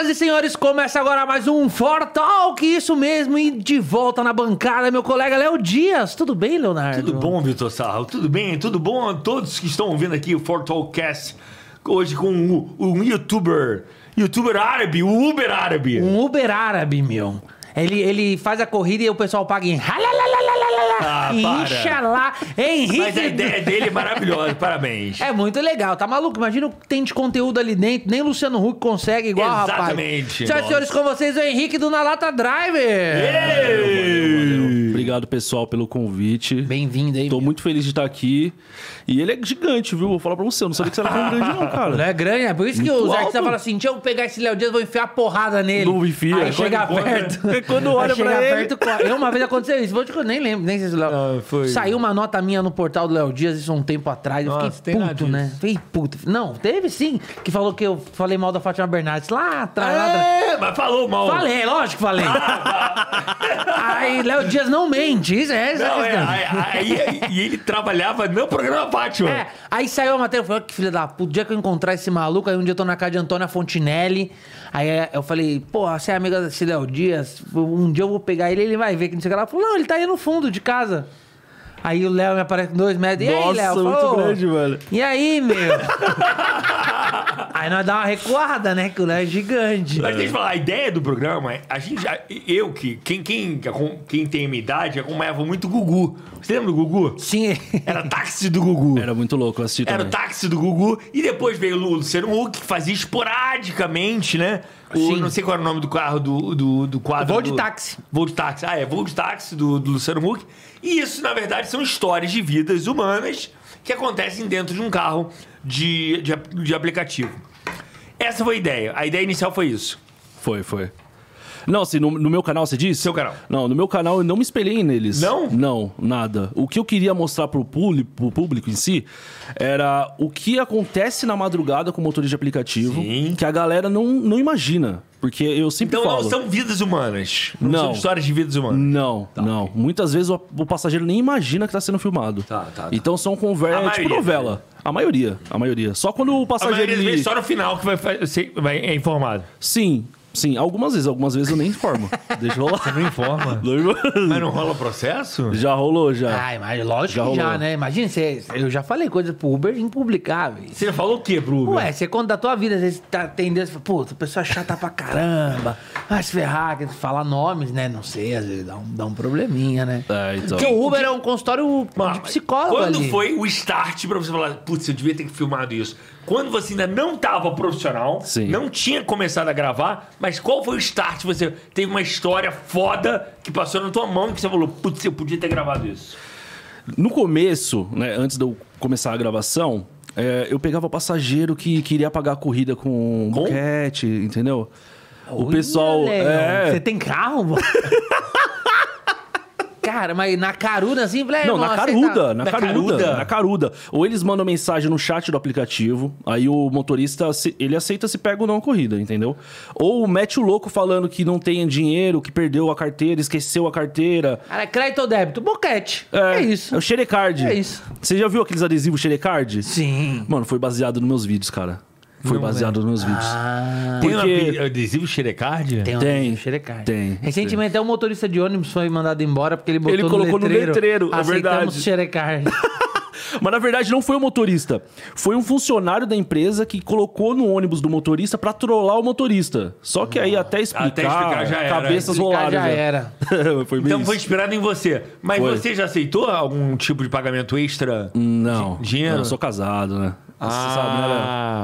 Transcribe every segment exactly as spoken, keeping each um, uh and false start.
Senhoras e senhores, começa agora mais um Fortalk, isso mesmo, e de volta na bancada, meu colega Léo Dias. Tudo bem, Leonardo? Tudo bom, Vitor Sarro, tudo bem, tudo bom a todos que estão ouvindo aqui o Fortalkcast, hoje com um, um youtuber, youtuber árabe, um Uber árabe. Um Uber árabe, meu. Ele, ele faz a corrida e o pessoal paga em... Ah, Inxalá, Henrique. Mas a ideia dele é maravilhosa, parabéns. É muito legal, tá maluco? Imagina o que tem de conteúdo ali dentro. Nem Luciano Huck consegue igual, exatamente, rapaz. Exatamente. Senhoras e senhores, com vocês o Henrique do Nalatex. Obrigado, pessoal, pelo convite. Bem-vindo aí. Tô meu. muito feliz de estar aqui. E ele é gigante, viu? Vou falar pra você, eu não sabia que você era tão grande não, cara. Não é grande, é por isso muito que os artistas falam assim, deixa eu pegar esse Léo Dias, vou enfiar a porrada nele. Não enfia. Aí chega perto. Porque quando olha pra ele... Perto, eu, uma vez aconteceu isso, vou te... nem lembro, nem sei se o Léo... Ah, foi... Saiu uma nota minha no portal do Léo Dias, isso há um tempo atrás. Eu Nossa, fiquei puto, né? Fiquei puto. Não, teve sim, que falou que eu falei mal da Fátima Bernardes lá atrás. É, mas falou mal. Falei, lógico que falei. Aí Léo Dias não mente, isso é essa não, é, aí, aí, e ele trabalhava no programa Pátio. É, aí saiu a matéria, eu falei, que filha da puta, o dia que eu encontrar esse maluco, aí um dia eu tô na casa de Antonia Fontenelle, aí eu falei, pô, você é amiga desse Léo Dias, um dia eu vou pegar ele, ele vai ver que não sei o que lá. Ela falou, não, ele tá aí no fundo de casa. Aí o Léo me aparece com dois metros, e aí, Léo? Nossa, muito grande, mano. E aí, meu? Aí nós dá uma recuada, né? Que o Léo é gigante. Mas deixa eu falar, a ideia do programa, a gente já, eu que, quem, quem, quem tem a minha idade, acompanhava muito o Gugu. Você lembra do Gugu? Sim. Era táxi do Gugu. Era muito louco assistir também. Era o táxi do Gugu. E depois veio o Luciano Huck, que fazia esporadicamente, né? O, não sei qual era o nome do carro do, do, do quadro. Voo de táxi. Voo de táxi. Ah, é. Voo de táxi do, do Luciano Huck. E isso, na verdade, são histórias de vidas humanas que acontecem dentro de um carro de, de, de aplicativo. Essa foi a ideia. A ideia inicial foi isso. Foi, foi. Não, assim, no, no meu canal, você disse? Seu canal. Não, no meu canal eu não me espelhei neles. Não? Não, nada. O que eu queria mostrar pro público, pro público em si era o que acontece na madrugada com motores de aplicativo. Sim. Que a galera não, não imagina. Porque eu sempre então, falo... Então não são vidas humanas? Não. Não são histórias de vidas humanas? Não, tá, não. Okay. Muitas vezes o, o passageiro nem imagina que tá sendo filmado. Tá, tá, tá. Então são conversas... É tipo novela. A maioria, a maioria. Só quando o passageiro... A maioria das vezes só no final que vai, vai, é informado. Sim. Sim, algumas vezes. Algumas vezes eu nem informo. Deixa eu rolar. Você não informa? Mas não rola processo? Já rolou, já. Ai, mas lógico já que rolou. já, né? Imagina, você, eu já falei coisas pro Uber impublicáveis. Você já falou o quê pro Uber? Ué, você conta da tua vida, às vezes tá atendendo, você fala, puta, pessoa chata pra caramba, vai se ferrar, quer falar nomes, né? Não sei, às vezes dá um, dá um probleminha, né? É, então. Porque o Uber é um consultório ah, de psicólogo. Quando ali foi o start pra você falar, putz, eu devia ter filmado isso? Quando você ainda não estava profissional, sim, não tinha começado a gravar, mas qual foi o start? Você teve uma história foda que passou na tua mão que você falou, putz, eu podia ter gravado isso. No começo, né, antes de eu começar a gravação, é, eu pegava passageiro que queria pagar a corrida com boquete, entendeu? Olha, o pessoal... É... Você tem carro, mano? Cara, mas na caruna, assim... É, não, não, na caruda, tá... na, na caruda, caruda, na caruda. Ou eles mandam mensagem no chat do aplicativo, aí o motorista, ele aceita se pega ou não a corrida, entendeu? Ou mete o louco falando que não tem dinheiro, que perdeu a carteira, esqueceu a carteira. Cara, crédito ou débito? Boquete. É, é isso. É o Xerecard. É isso. Você já viu aqueles adesivos Xerecard? Sim. Mano, foi baseado nos meus vídeos, cara. Foi não, baseado velho. nos meus vídeos. Ah, tem porque... um adesivo Xerecard? Tem, um tem, Xerecard. tem. Recentemente, até um motorista de ônibus foi mandado embora porque ele botou ele no letreiro. Ele colocou no letreiro, é verdade. Xerecard. Mas, na verdade, não foi o motorista. Foi um funcionário da empresa que colocou no ônibus do motorista pra trollar o motorista. Só que aí, até explicar, até explicar já era. Cabeças roladas. Já, já era. Foi então, isso. Foi inspirado em você. Mas foi. Você já aceitou algum tipo de pagamento extra? Não. Dinheiro? Não, eu sou casado, né? Nossa, ah, sabe, né,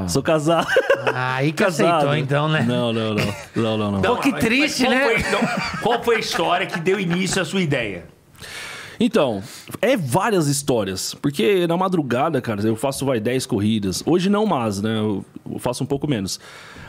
Léo? Sou casado. Ah, aí que casado. Aceitou, então, né? Não, não, não. Não, não, não. Então, que triste, qual né? Foi, então, qual foi a história que deu início à sua ideia? Então, é várias histórias. Porque na madrugada, cara, eu faço, vai, dez corridas. Hoje não mais, né? Eu faço um pouco menos.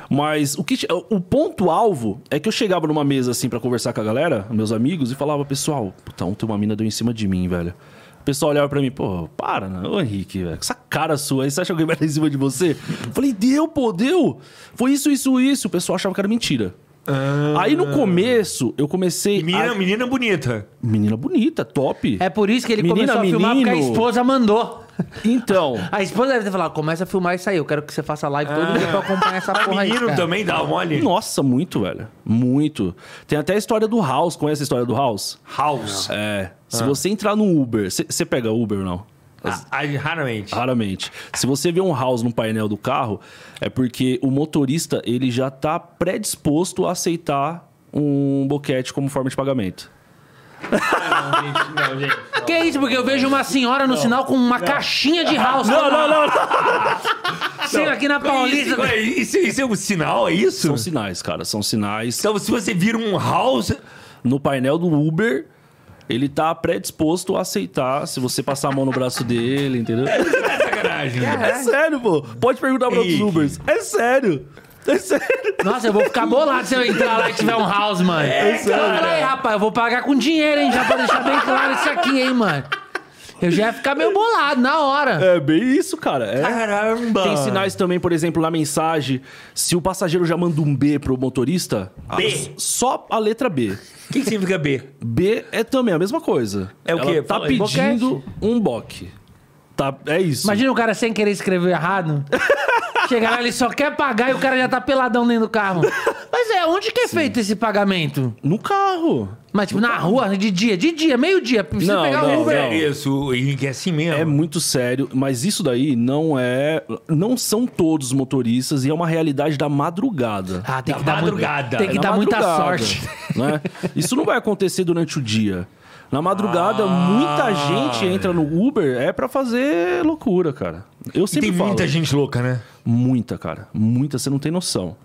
Mas o, que, o ponto-alvo é que eu chegava numa mesa, assim, pra conversar com a galera, meus amigos, e falava, pessoal, puta, ontem uma mina deu em cima de mim, velho. O pessoal olhava pra mim, pô, para, né? Ô Henrique, velho, essa cara sua aí, você acha que alguém vai em cima de você? Eu falei, deu, pô, deu. Foi isso, isso, isso. O pessoal achava que era mentira. Ah. Aí no começo, eu comecei... Menina, a... menina bonita. Menina bonita, top. É por isso que ele menina, começou a menino. filmar porque a esposa mandou. Então... A esposa deve ter falado, começa a filmar isso aí, eu quero que você faça live todo ah. dia pra acompanhar essa porra aí. Menino também dá mole. Nossa, muito, velho. Muito. Tem até a história do House. Conhece a história do House? House. É. Se ah. você entrar no Uber... Você pega Uber ou não? Ah, raramente. Raramente. Se você vê um House no painel do carro, é porque o motorista, ele já tá predisposto a aceitar um boquete como forma de pagamento. Não, gente, não, gente. Não, que é isso? Porque eu vejo uma senhora no não, sinal com uma não. caixinha de House. Não, não, não, não. Sim, aqui na Paulista. Isso, isso, isso é um sinal, é isso? São sinais, cara. São sinais. Então, se você vira um House no painel do Uber, ele tá predisposto a aceitar se você passar a mão no braço dele, entendeu? É, é sacanagem. É sério, pô. Pode perguntar pra outros Ubers. É sério. É sério. Nossa, eu vou ficar bolado se eu entrar lá e tiver um House, mano. É, é sério. Cara, aí, rapaz, eu vou pagar com dinheiro, hein? Já pra deixar bem claro isso aqui, hein, mano. Eu já ia ficar meio bolado na hora. É bem isso, cara. É. Caramba! Tem sinais também, por exemplo, na mensagem. Se o passageiro já manda um B pro motorista... B? Só a letra B. O que, que significa B? B é também a mesma coisa. É o Ela quê? Tá Fala pedindo aí. um boque. Tá, é isso. Imagina o cara sem querer escrever errado. Chega lá, ele só quer pagar e o cara já tá peladão dentro do carro. Mas é, onde que é Sim. feito esse pagamento? No carro. Mas tipo, no na carro. rua, de dia, de dia, meio-dia. Precisa não, pegar não, o Uber. Não. Isso, é assim mesmo. É muito sério, mas isso daí não é... Não são todos motoristas e é uma realidade da madrugada. Ah, tem da que dar madrugada. Tem que é dar muita sorte. Né? Isso não vai acontecer durante o dia. Na madrugada, ah, muita gente entra no Uber é pra fazer loucura, cara. Eu sempre falo. Tem muita gente louca, né? Muita, cara. Muita, você não tem noção.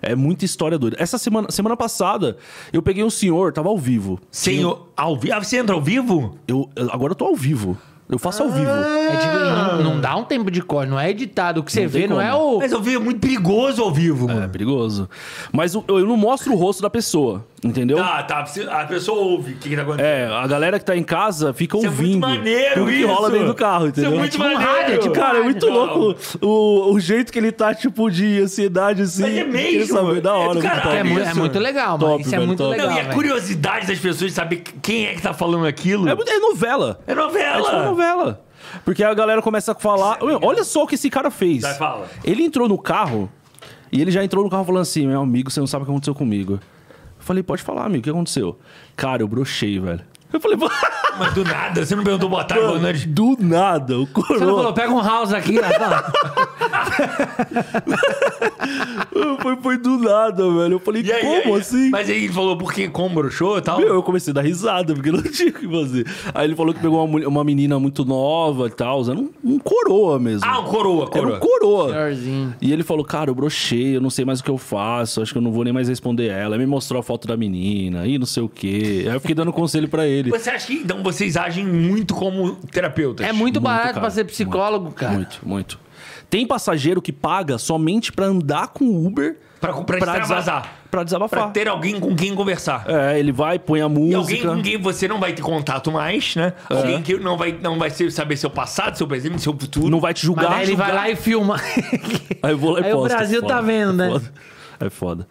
É muita história doida. Essa semana, semana passada, eu peguei um senhor, tava ao vivo. Senhor, Tinha... ao vivo? Ah, você entra ao vivo? Eu, agora eu tô ao vivo. Eu faço ah, ao vivo. É tipo, não, não dá um tempo de corte, não é editado. O que você vê não como. é o... Mas ao vivo é muito perigoso ao vivo, mano. É, perigoso. Mas eu, eu não mostro o rosto da pessoa, entendeu? Tá, tá. A pessoa ouve o que, que tá acontecendo. É, a galera que tá em casa fica isso ouvindo. É muito maneiro o que isso. rola dentro do carro, entendeu? Isso é muito é tipo maneiro. Um rádio, é tipo cara, é muito louco o, o jeito que ele tá, tipo, de ansiedade, assim. Mas é mesmo. Saber, da hora. É, caralho, é, muito, é muito legal, mano. Top, isso é velho, muito top. legal, não, E a curiosidade das pessoas de saber quem é que tá falando aquilo. É, é novela. É novela. É tipo, novela. Porque a galera começa a falar... Olha só o que esse cara fez. Vai, fala. Ele entrou no carro e ele já entrou no carro falando assim... Meu amigo, você não sabe o que aconteceu comigo. Eu falei, pode falar, amigo. O que aconteceu? Cara, eu brochei, velho. Eu falei... Mas do nada? Você não perguntou boa tarde, boa noite? Do nada. O coroa... Você não falou, pega um House aqui. foi, foi do nada, velho. Eu falei, aí, como aí, assim? Mas aí ele falou, por que? Como broxou e tal? Meu, eu comecei a dar risada, porque não tinha o que fazer. Aí ele falou que pegou uma, uma menina muito nova e tal, usando um, um coroa mesmo. Ah, um coroa, coroa. Era um coroa. Senhorzinho. E ele falou, cara, eu brochei, eu não sei mais o que eu faço, acho que eu não vou nem mais responder ela. Aí me mostrou a foto da menina e não sei o quê. Aí eu fiquei dando conselho pra ele. Você acha que, então, vocês agem muito como terapeutas? É muito, muito barato, cara, pra ser psicólogo, muito, cara. Muito, muito. Tem passageiro que paga somente pra andar com o Uber... Pra, pra, pra extravasar. Pra desabafar. Pra ter alguém com quem conversar. É, ele vai, põe a música... E alguém com quem você não vai ter contato mais, né? É. Alguém que não vai, não vai saber seu passado, seu presente, seu futuro. Não vai te julgar. Mas aí ele vai lá e filma. Aí eu vou lá e aí posto. Aí o Brasil é foda, tá vendo, né? É foda. É foda.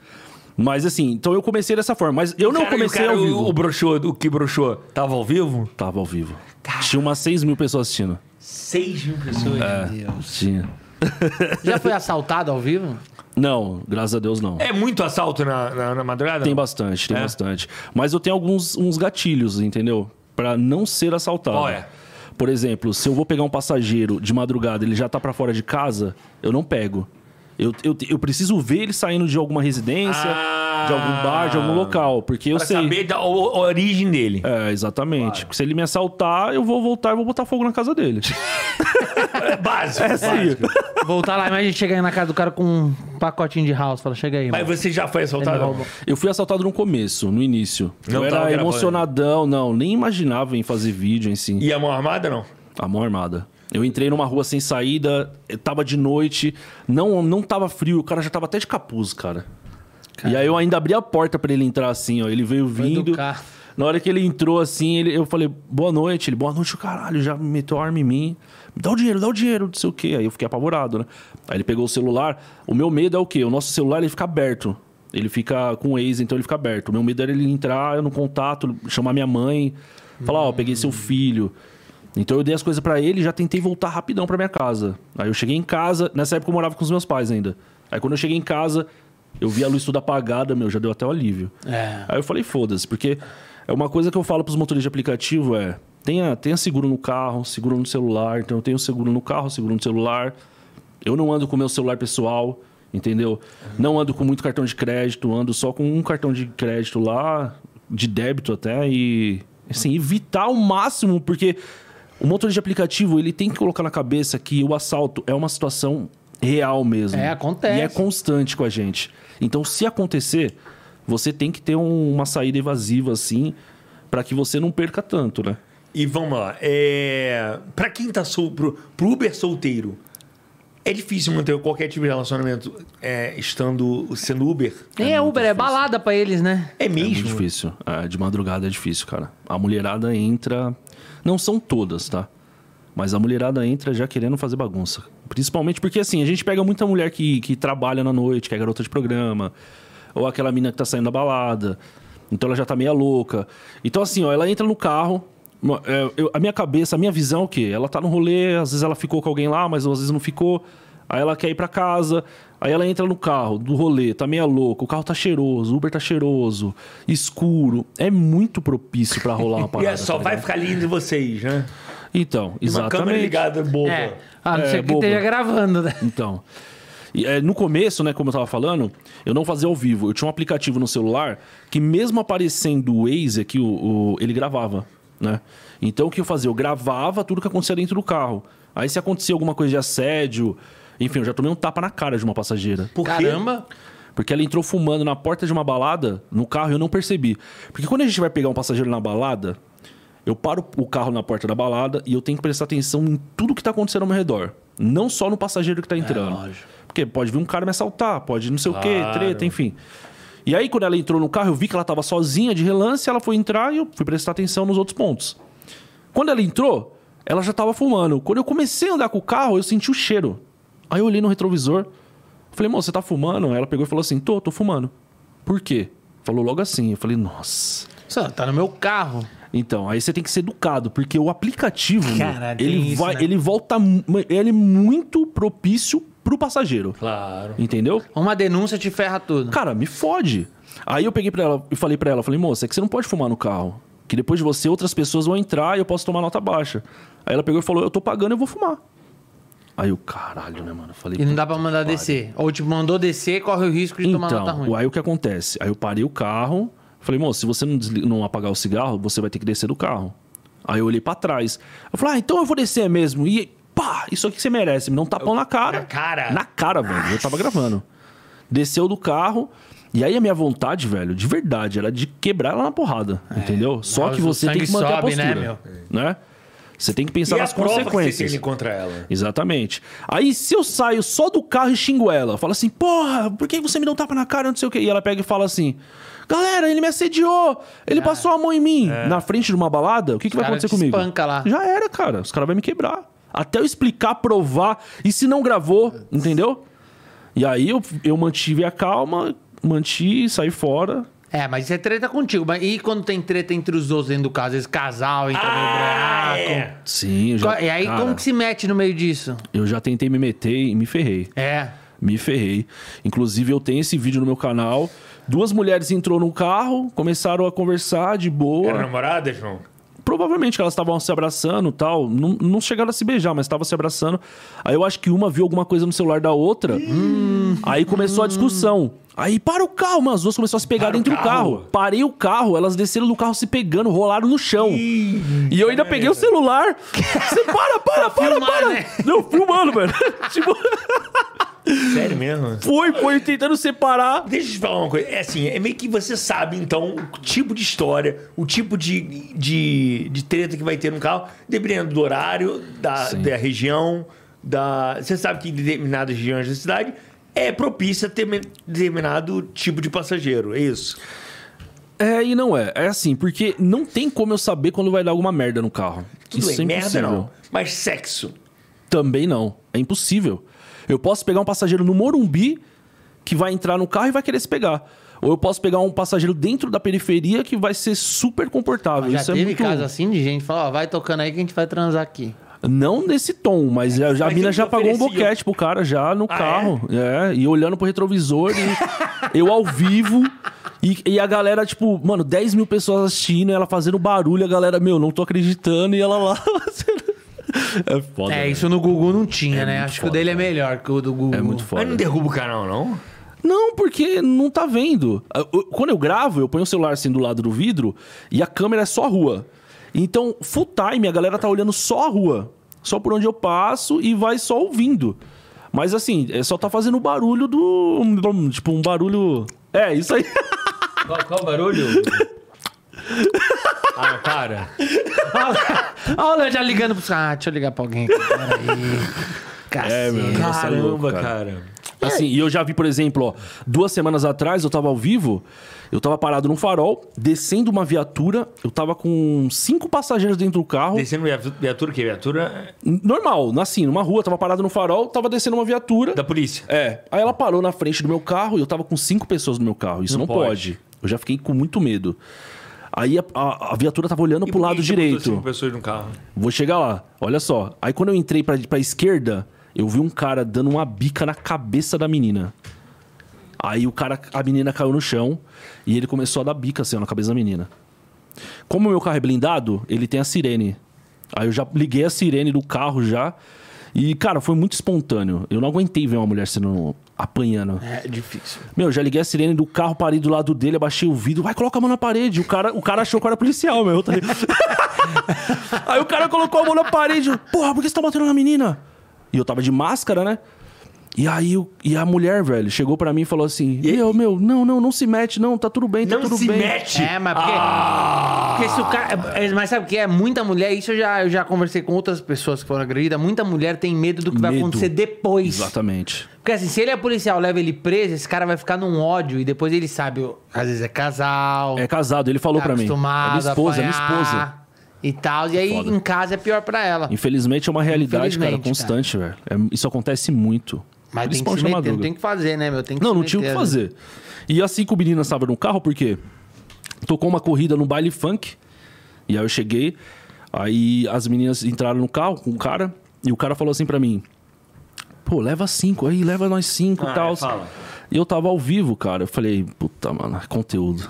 Mas assim, então eu comecei dessa forma. Mas eu não cara, comecei cara, ao vivo. O, o broxô, o que broxô? Tava ao vivo? Tava ao vivo. Cara. Tinha umas seis mil pessoas assistindo. seis mil pessoas? É, meu Deus. Tinha. Já foi assaltado ao vivo? Não, graças a Deus não. É muito assalto na, na, na madrugada? Tem bastante, tem é. bastante. Mas eu tenho alguns uns gatilhos, entendeu? Pra não ser assaltado. Oh, é. Por exemplo, se eu vou pegar um passageiro de madrugada, ele já tá pra fora de casa, eu não pego. Eu, eu, eu preciso ver ele saindo de alguma residência, ah, de algum bar, de algum local, porque eu sei... Pra saber da o, a origem dele. É, exatamente. Claro. Se ele me assaltar, eu vou voltar e vou botar fogo na casa dele. É básico. É assim. Voltar lá, mas a gente chega aí na casa do cara com um pacotinho de House, fala, chega aí. Mas mano. Você já foi assaltado? Eu fui assaltado no começo, no início. Não eu era emocionadão, não. Nem imaginava em fazer vídeo, assim. E a mão armada, não? A mão armada. Eu entrei numa rua sem saída, tava de noite, não, não tava frio, o cara já tava até de capuz, cara. Caramba. E aí eu ainda abri a porta pra ele entrar assim, ó. Ele veio vindo. Na hora que ele entrou assim, ele, eu falei, boa noite. Ele, boa noite, caralho, já meteu a arma em mim. Dá o dinheiro, dá o dinheiro, não sei o quê. Aí eu fiquei apavorado, né? Aí ele pegou o celular. O meu medo é o quê? O nosso celular, ele fica aberto. Ele fica com o ex, então ele fica aberto. O meu medo era ele entrar, eu no contato, chamar minha mãe, falar, ó, hum. oh, peguei seu filho. Então eu dei as coisas pra ele e já tentei voltar rapidão pra minha casa. Aí eu cheguei em casa... Nessa época eu morava com os meus pais ainda. Aí quando eu cheguei em casa, eu vi a luz toda apagada, meu, já deu até um alívio. É. Aí eu falei, foda-se, porque... É uma coisa que eu falo pros motoristas de aplicativo, é... Tenha, tenha seguro no carro, seguro no celular. Então eu tenho seguro no carro, seguro no celular. Eu não ando com o meu celular pessoal, entendeu? Não ando com muito cartão de crédito, ando só com um cartão de crédito lá, de débito até, e... Assim, evitar ao máximo, porque... O motorista de aplicativo, ele tem que colocar na cabeça que o assalto é uma situação real mesmo. É, acontece. E é constante com a gente. Então, se acontecer, você tem que ter um, uma saída evasiva, assim, para que você não perca tanto, né? E vamos lá. É... Para quem tá sol... pro, pro Uber solteiro, é difícil manter qualquer tipo de relacionamento é, estando sendo Uber? Nem é, é Uber, difícil. É balada para eles, né? É mesmo? É muito difícil. É, de madrugada é difícil, cara. A mulherada entra... Não são todas, tá? Mas a mulherada entra já querendo fazer bagunça. Principalmente porque, assim, a gente pega muita mulher que, que trabalha na noite, que é garota de programa. Ou aquela mina que tá saindo da balada. Então, ela já tá meia louca. Então, assim, ó, ela entra no carro. Eu, a minha cabeça, a minha visão é o quê? Ela tá no rolê, às vezes ela ficou com alguém lá, mas às vezes não ficou. Aí ela quer ir pra casa. Aí ela entra no carro, do rolê, tá meia louca. O carro tá cheiroso, o Uber tá cheiroso, escuro. É muito propício pra rolar uma parada. E é só tá vai ficar lindo de vocês, né? Então, e exatamente. Uma câmera ligada, boba. É. Ah, não sei é, que esteja gravando, né? Então. E, é, no começo, né, como eu tava falando, eu não fazia ao vivo. Eu tinha um aplicativo no celular que mesmo aparecendo o Waze aqui, o, o, ele gravava, né? Então, o que eu fazia? Eu gravava tudo que acontecia dentro do carro. Aí se acontecia alguma coisa de assédio... Enfim, eu já tomei um tapa na cara de uma passageira. Por quê? Caramba! Porque ela entrou fumando na porta de uma balada, no carro, e eu não percebi. Porque quando a gente vai pegar um passageiro na balada, eu paro o carro na porta da balada e eu tenho que prestar atenção em tudo que tá acontecendo ao meu redor. Não só no passageiro que tá entrando. É, porque pode vir um cara me assaltar, pode não sei claro. o quê, treta, enfim. E aí, quando ela entrou no carro, eu vi que ela tava sozinha, de relance, ela foi entrar e eu fui prestar atenção nos outros pontos. Quando ela entrou, ela já tava fumando. Quando eu comecei a andar com o carro, eu senti o cheiro. Aí eu olhei no retrovisor, falei, moço, você tá fumando? Ela pegou e falou assim, tô, tô fumando. Por quê? Falou logo assim. Eu falei, nossa. Você tá no meu carro. Então, aí você tem que ser educado, porque o aplicativo, cara, meu, ele, isso, vai, né? ele volta, ele é muito propício pro passageiro. Claro. Entendeu? Uma denúncia te ferra tudo. Cara, me fode. Aí eu peguei pra ela e falei pra ela, falei, moça, é que você não pode fumar no carro. Que depois de você, outras pessoas vão entrar e eu posso tomar nota baixa. Aí ela pegou e falou, eu tô pagando, eu vou fumar. Aí o caralho, né, mano? Eu falei, e não dá pra mandar pare. descer. Ou tipo, mandou descer, corre o risco de então, tomar nota ruim. Aí o que acontece? Aí eu parei o carro, falei, moço, se você não, desliga, não apagar o cigarro, você vai ter que descer do carro. Aí eu olhei pra trás. Eu falei, ah, então eu vou descer mesmo. E pá, isso aqui você merece. Me dá um tapão eu, na cara. Na cara? Na cara, velho. Ah. Eu tava gravando. Desceu do carro. E aí a minha vontade, velho, de verdade, era de quebrar ela na porrada. É. Entendeu? Só Nossa, que você tem que manter sobe, a postura. Né? Meu? né? Você tem que pensar e nas consequências. Que você tem contra ela. Exatamente. Aí, se eu saio só do carro e xingo ela, falo assim, porra, por que você me deu um tapa na cara, não sei o quê? E ela pega e fala assim, galera, ele me assediou, ele é. passou a mão em mim. É. Na frente de uma balada, o que, que vai acontecer comigo? Espanca lá. Já era, cara. Os caras vão me quebrar. Até eu explicar, provar. E se não gravou, entendeu? E aí, eu, eu mantive a calma, mantive, saí fora... É, mas isso é treta contigo. Mas e quando tem treta entre os outros dentro do caso? Esse casal entra ah, no buraco. É. Sim, já... E aí, cara, como que se mete no meio disso? Eu já tentei me meter e me ferrei. É. Me ferrei. Inclusive, eu tenho esse vídeo no meu canal. Duas mulheres entrou no carro, começaram a conversar de boa. Era namorada, João? Provavelmente que elas estavam se abraçando e tal. Não, não chegaram a se beijar, mas estavam se abraçando. Aí eu acho que uma viu alguma coisa no celular da outra. Hum, aí começou hum. a discussão. Aí para o carro, mano. As duas começaram a se pegar para dentro do carro. carro. Parei o carro, elas desceram do carro se pegando, rolaram no chão. Ih, e eu ainda é peguei isso. o celular. Você para, para, para, filmar, para. Né? Não, filmando, mano. Tipo... Sério mesmo? Foi, foi tentando separar. Deixa eu te falar uma coisa. É assim, é meio que você sabe, então, o tipo de história, o tipo de, de, de treta que vai ter no carro, dependendo do horário, da, da região, da... Você sabe que em determinadas regiões da cidade é propícia a ter determinado tipo de passageiro, é isso? É, e não é. É assim, porque não tem como eu saber quando vai dar alguma merda no carro. Tudo isso é impossível. Merda não, mas sexo? Também não. É impossível. Eu posso pegar um passageiro no Morumbi que vai entrar no carro e vai querer se pegar. Ou eu posso pegar um passageiro dentro da periferia que vai ser super confortável. Já Isso teve é muito... caso assim de gente falar, ó, vai tocando aí que a gente vai transar aqui. Não nesse tom, mas é, já, a mina já pagou um boquete pro cara já no ah, carro. É? é, e olhando pro retrovisor, e eu ao vivo... E, e a galera, tipo, mano, dez mil pessoas assistindo, ela fazendo barulho, a galera, meu, não tô acreditando, e ela lá... é foda. É, né? Isso no Gugu não tinha, é né? Acho foda, que o dele é melhor que o do Gugu. É muito foda. Mas não derruba o canal, não? Não, porque não tá vendo. Quando eu gravo, eu ponho o celular assim do lado do vidro, e a câmera é só a rua. Então, full time, a galera tá olhando só a rua. Só por onde eu passo e vai só ouvindo. Mas assim, é só tá fazendo barulho do... Tipo, um barulho... É, isso aí... Qual, qual o barulho? Ah, para. Olha o Léo já ligando pro... Ah, deixa eu ligar pra alguém aqui. Peraí. É, meu, caramba, é louco, cara. cara. Assim, e eu já vi, por exemplo, ó, duas semanas atrás, eu tava ao vivo, eu tava parado num farol, descendo uma viatura, eu tava com cinco passageiros dentro do carro. Descendo viatura, viatura o quê? Viatura... Normal, assim, numa rua, tava parado no farol, tava descendo uma viatura. Da polícia? É. Aí ela parou na frente do meu carro e eu tava com cinco pessoas no meu carro. Isso não, não pode. pode. Eu já fiquei com muito medo. Aí a, a, a viatura tava olhando e pro lado direito. Cinco pessoas no carro? Vou chegar lá, olha só. Aí quando eu entrei pra, pra esquerda... Eu vi um cara dando uma bica na cabeça da menina. Aí o cara, a menina caiu no chão e ele começou a dar bica assim, ó, na cabeça da menina. Como o meu carro é blindado, ele tem a sirene. Aí eu já liguei a sirene do carro já. E, cara, foi muito espontâneo. Eu não aguentei ver uma mulher sendo apanhando. É difícil. Meu, já liguei a sirene do carro, parei do lado dele, abaixei o vidro. Vai, coloca a mão na parede. O cara, o cara achou que eu era policial, meu. Aí o cara colocou a mão na parede. Porra, por que você tá batendo na menina? E eu tava de máscara, né? E aí e a mulher, velho, chegou pra mim e falou assim... E eu, meu, não, não, não se mete, não, tá tudo bem, tá tudo bem. Não se mete? É, mas porque... Ah. porque se o cara, mas sabe o que é? Muita mulher, isso eu já, eu já conversei com outras pessoas que foram agredidas, muita mulher tem medo do que medo. vai acontecer depois. Exatamente. Porque assim, se ele é policial, leva ele preso, esse cara vai ficar num ódio e depois ele sabe... Às vezes é casal... É casado, ele falou tá pra mim. É minha esposa, é minha esposa. E tal, e aí Foda. em casa é pior pra ela. Infelizmente é uma realidade, cara, constante, velho. É, isso acontece muito. Mas tem que se meter, não tem o que fazer, né, meu? Tem que não, não meter, tinha o que fazer. Né? E assim que o menino estava no carro, porque tocou uma corrida no baile funk, e aí eu cheguei, aí as meninas entraram no carro com o cara, e o cara falou assim pra mim, pô, leva cinco aí, leva nós cinco e ah, tal. Fala. E eu tava ao vivo, cara. Eu falei, puta, mano, é conteúdo.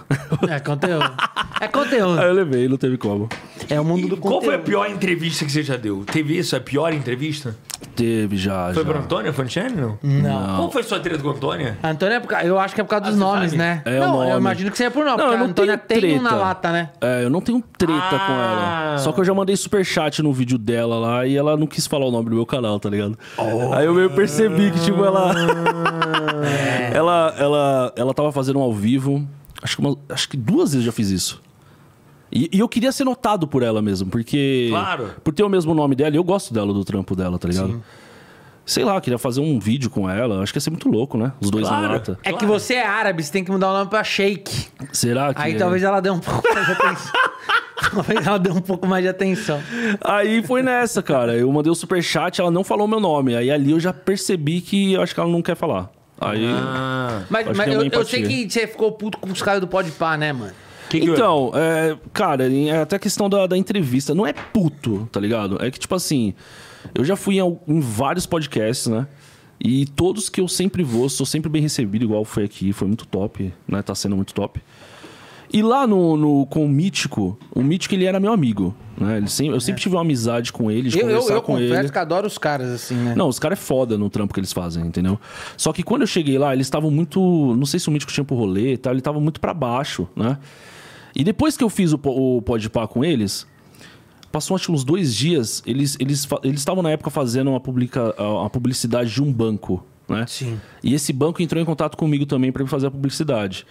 É conteúdo. É conteúdo. Aí eu levei, não teve como. É o mundo e do conteúdo. Qual foi a pior entrevista que você já deu? Teve isso? A pior entrevista? Teve, já, Foi já. pra Antonia Fontenelle, não? Não. Qual foi a sua treta com a Antonia? A Antonia, eu acho que é por causa ah, dos nomes, sabe? né? É não, o nome. Eu imagino que seria por nome, não, porque a Antonia tem um na lata, né? É, eu não tenho treta ah. com ela. Só que eu já mandei superchat no vídeo dela lá e ela não quis falar o nome do meu canal, tá ligado? Oh. Aí eu meio percebi que, tipo, ela... é. Ela, ela, ela tava fazendo um ao vivo. Acho que, uma, acho que duas vezes eu já fiz isso. E, e eu queria ser notado por ela mesmo, porque... Claro. Por ter o mesmo nome dela, eu gosto dela, do trampo dela, tá ligado? Sim. Sei lá, queria fazer um vídeo com ela. Acho que ia ser muito louco, né? Os dois claro. na lata. É claro. que você é árabe, você tem que mudar o nome pra Sheik. Será que... Aí é... talvez ela dê um pouco mais de atenção. Talvez ela dê um pouco mais de atenção. Aí foi nessa, cara. Eu mandei o superchat, ela não falou meu nome. Aí ali eu já percebi que eu acho que ela não quer falar. Aí, ah, mas mas eu, eu sei que você ficou puto com os caras do Podpah, né, mano? Que que então, é, cara, é até a questão da, da entrevista. Não é puto, tá ligado? É que, tipo assim, eu já fui em, em vários podcasts, né? E todos que eu sempre vou, sou sempre bem recebido, igual foi aqui. Foi muito top, né? Tá sendo muito top. E lá no, no, com o Mítico, o Mítico, ele era meu amigo, né? Ele sempre, eu sempre é. tive uma amizade com ele, de eu, conversar eu, eu com ele. Eu confesso que adoro os caras, assim, né? Não, os caras é foda no trampo que eles fazem, entendeu? Só que quando eu cheguei lá, eles estavam muito... Não sei se o Mítico tinha pro rolê e tal, ele tava muito pra baixo, né? E depois que eu fiz o, o Podpah com eles, passou acho uns dois dias, eles eles eles estavam na época fazendo uma, publica, uma publicidade de um banco, né? Sim. E esse banco entrou em contato comigo também pra fazer a publicidade.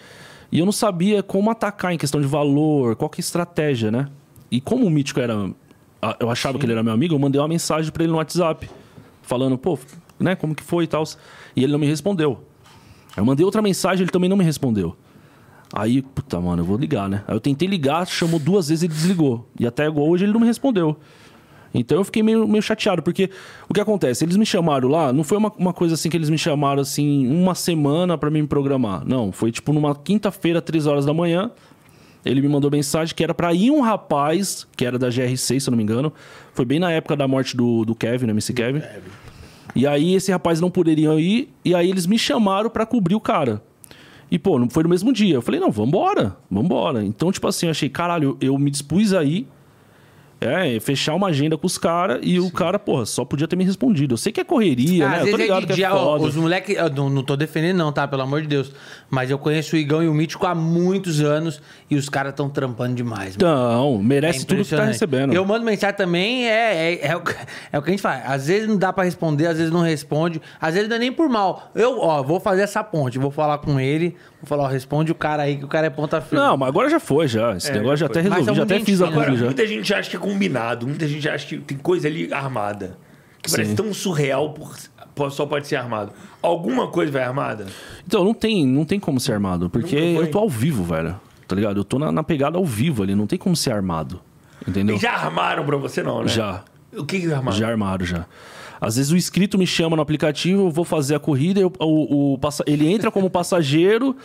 E eu não sabia como atacar em questão de valor, qual que é a estratégia, né? E como o Mítico era... Eu achava Sim. que ele era meu amigo, eu mandei uma mensagem pra ele no WhatsApp. Falando, pô, né? Como que foi e tal. E ele não me respondeu. Eu mandei outra mensagem, ele também não me respondeu. Aí, puta, mano, eu vou ligar, né? Aí eu tentei ligar, chamou duas vezes e ele desligou. E até igual hoje ele não me respondeu. Então eu fiquei meio, meio chateado, porque o que acontece? Eles me chamaram lá, não foi uma, uma coisa assim que eles me chamaram assim uma semana pra me programar. Não, foi tipo numa quinta-feira, três horas da manhã, ele me mandou mensagem que era pra ir um rapaz, que era da G R seis, se eu não me engano. Foi bem na época da morte do, do Kevin, né, M C Kevin. Kevin. E aí esse rapaz não poderia ir, e aí eles me chamaram pra cobrir o cara. E, pô, não foi no mesmo dia. Eu falei, não, vambora, vambora. Então, tipo assim, eu achei, caralho, eu, eu me dispus aí, é, fechar uma agenda com os caras, e sim, o cara, porra, só podia ter me respondido. Eu sei que é correria, ah, né? Eu tô ligado é de, que é de, foda. Os moleques, não, não tô defendendo não, tá? Pelo amor de Deus. Mas eu conheço o Igão e o Mítico há muitos anos, e os caras tão trampando demais. Então, merece é tudo que tá recebendo. Eu mando mensagem também, é, é, é, o, é o que a gente fala. Às vezes não dá pra responder, às vezes não responde, às vezes não é nem por mal. Eu, ó, vou fazer essa ponte, vou falar com ele, vou falar, ó, responde o cara aí, que o cara é ponta firme. Não, mas agora já foi, já. Esse é, negócio já, já até resolvi, já até fiz a coisa já. Muita gente acha que é com combinado. Muita gente acha que tem coisa ali armada. Que sim, parece tão surreal, por, só pode ser armado. Alguma coisa vai armada? Então, não tem, não tem como ser armado. Porque eu tô ao vivo, velho. Tá ligado? Eu tô na, na pegada ao vivo ali. Não tem como ser armado. Entendeu? E já armaram pra você não, né? Já. O que que armaram? Já armaram, já. Às vezes o inscrito me chama no aplicativo, eu vou fazer a corrida, eu, o, o, ele entra como passageiro...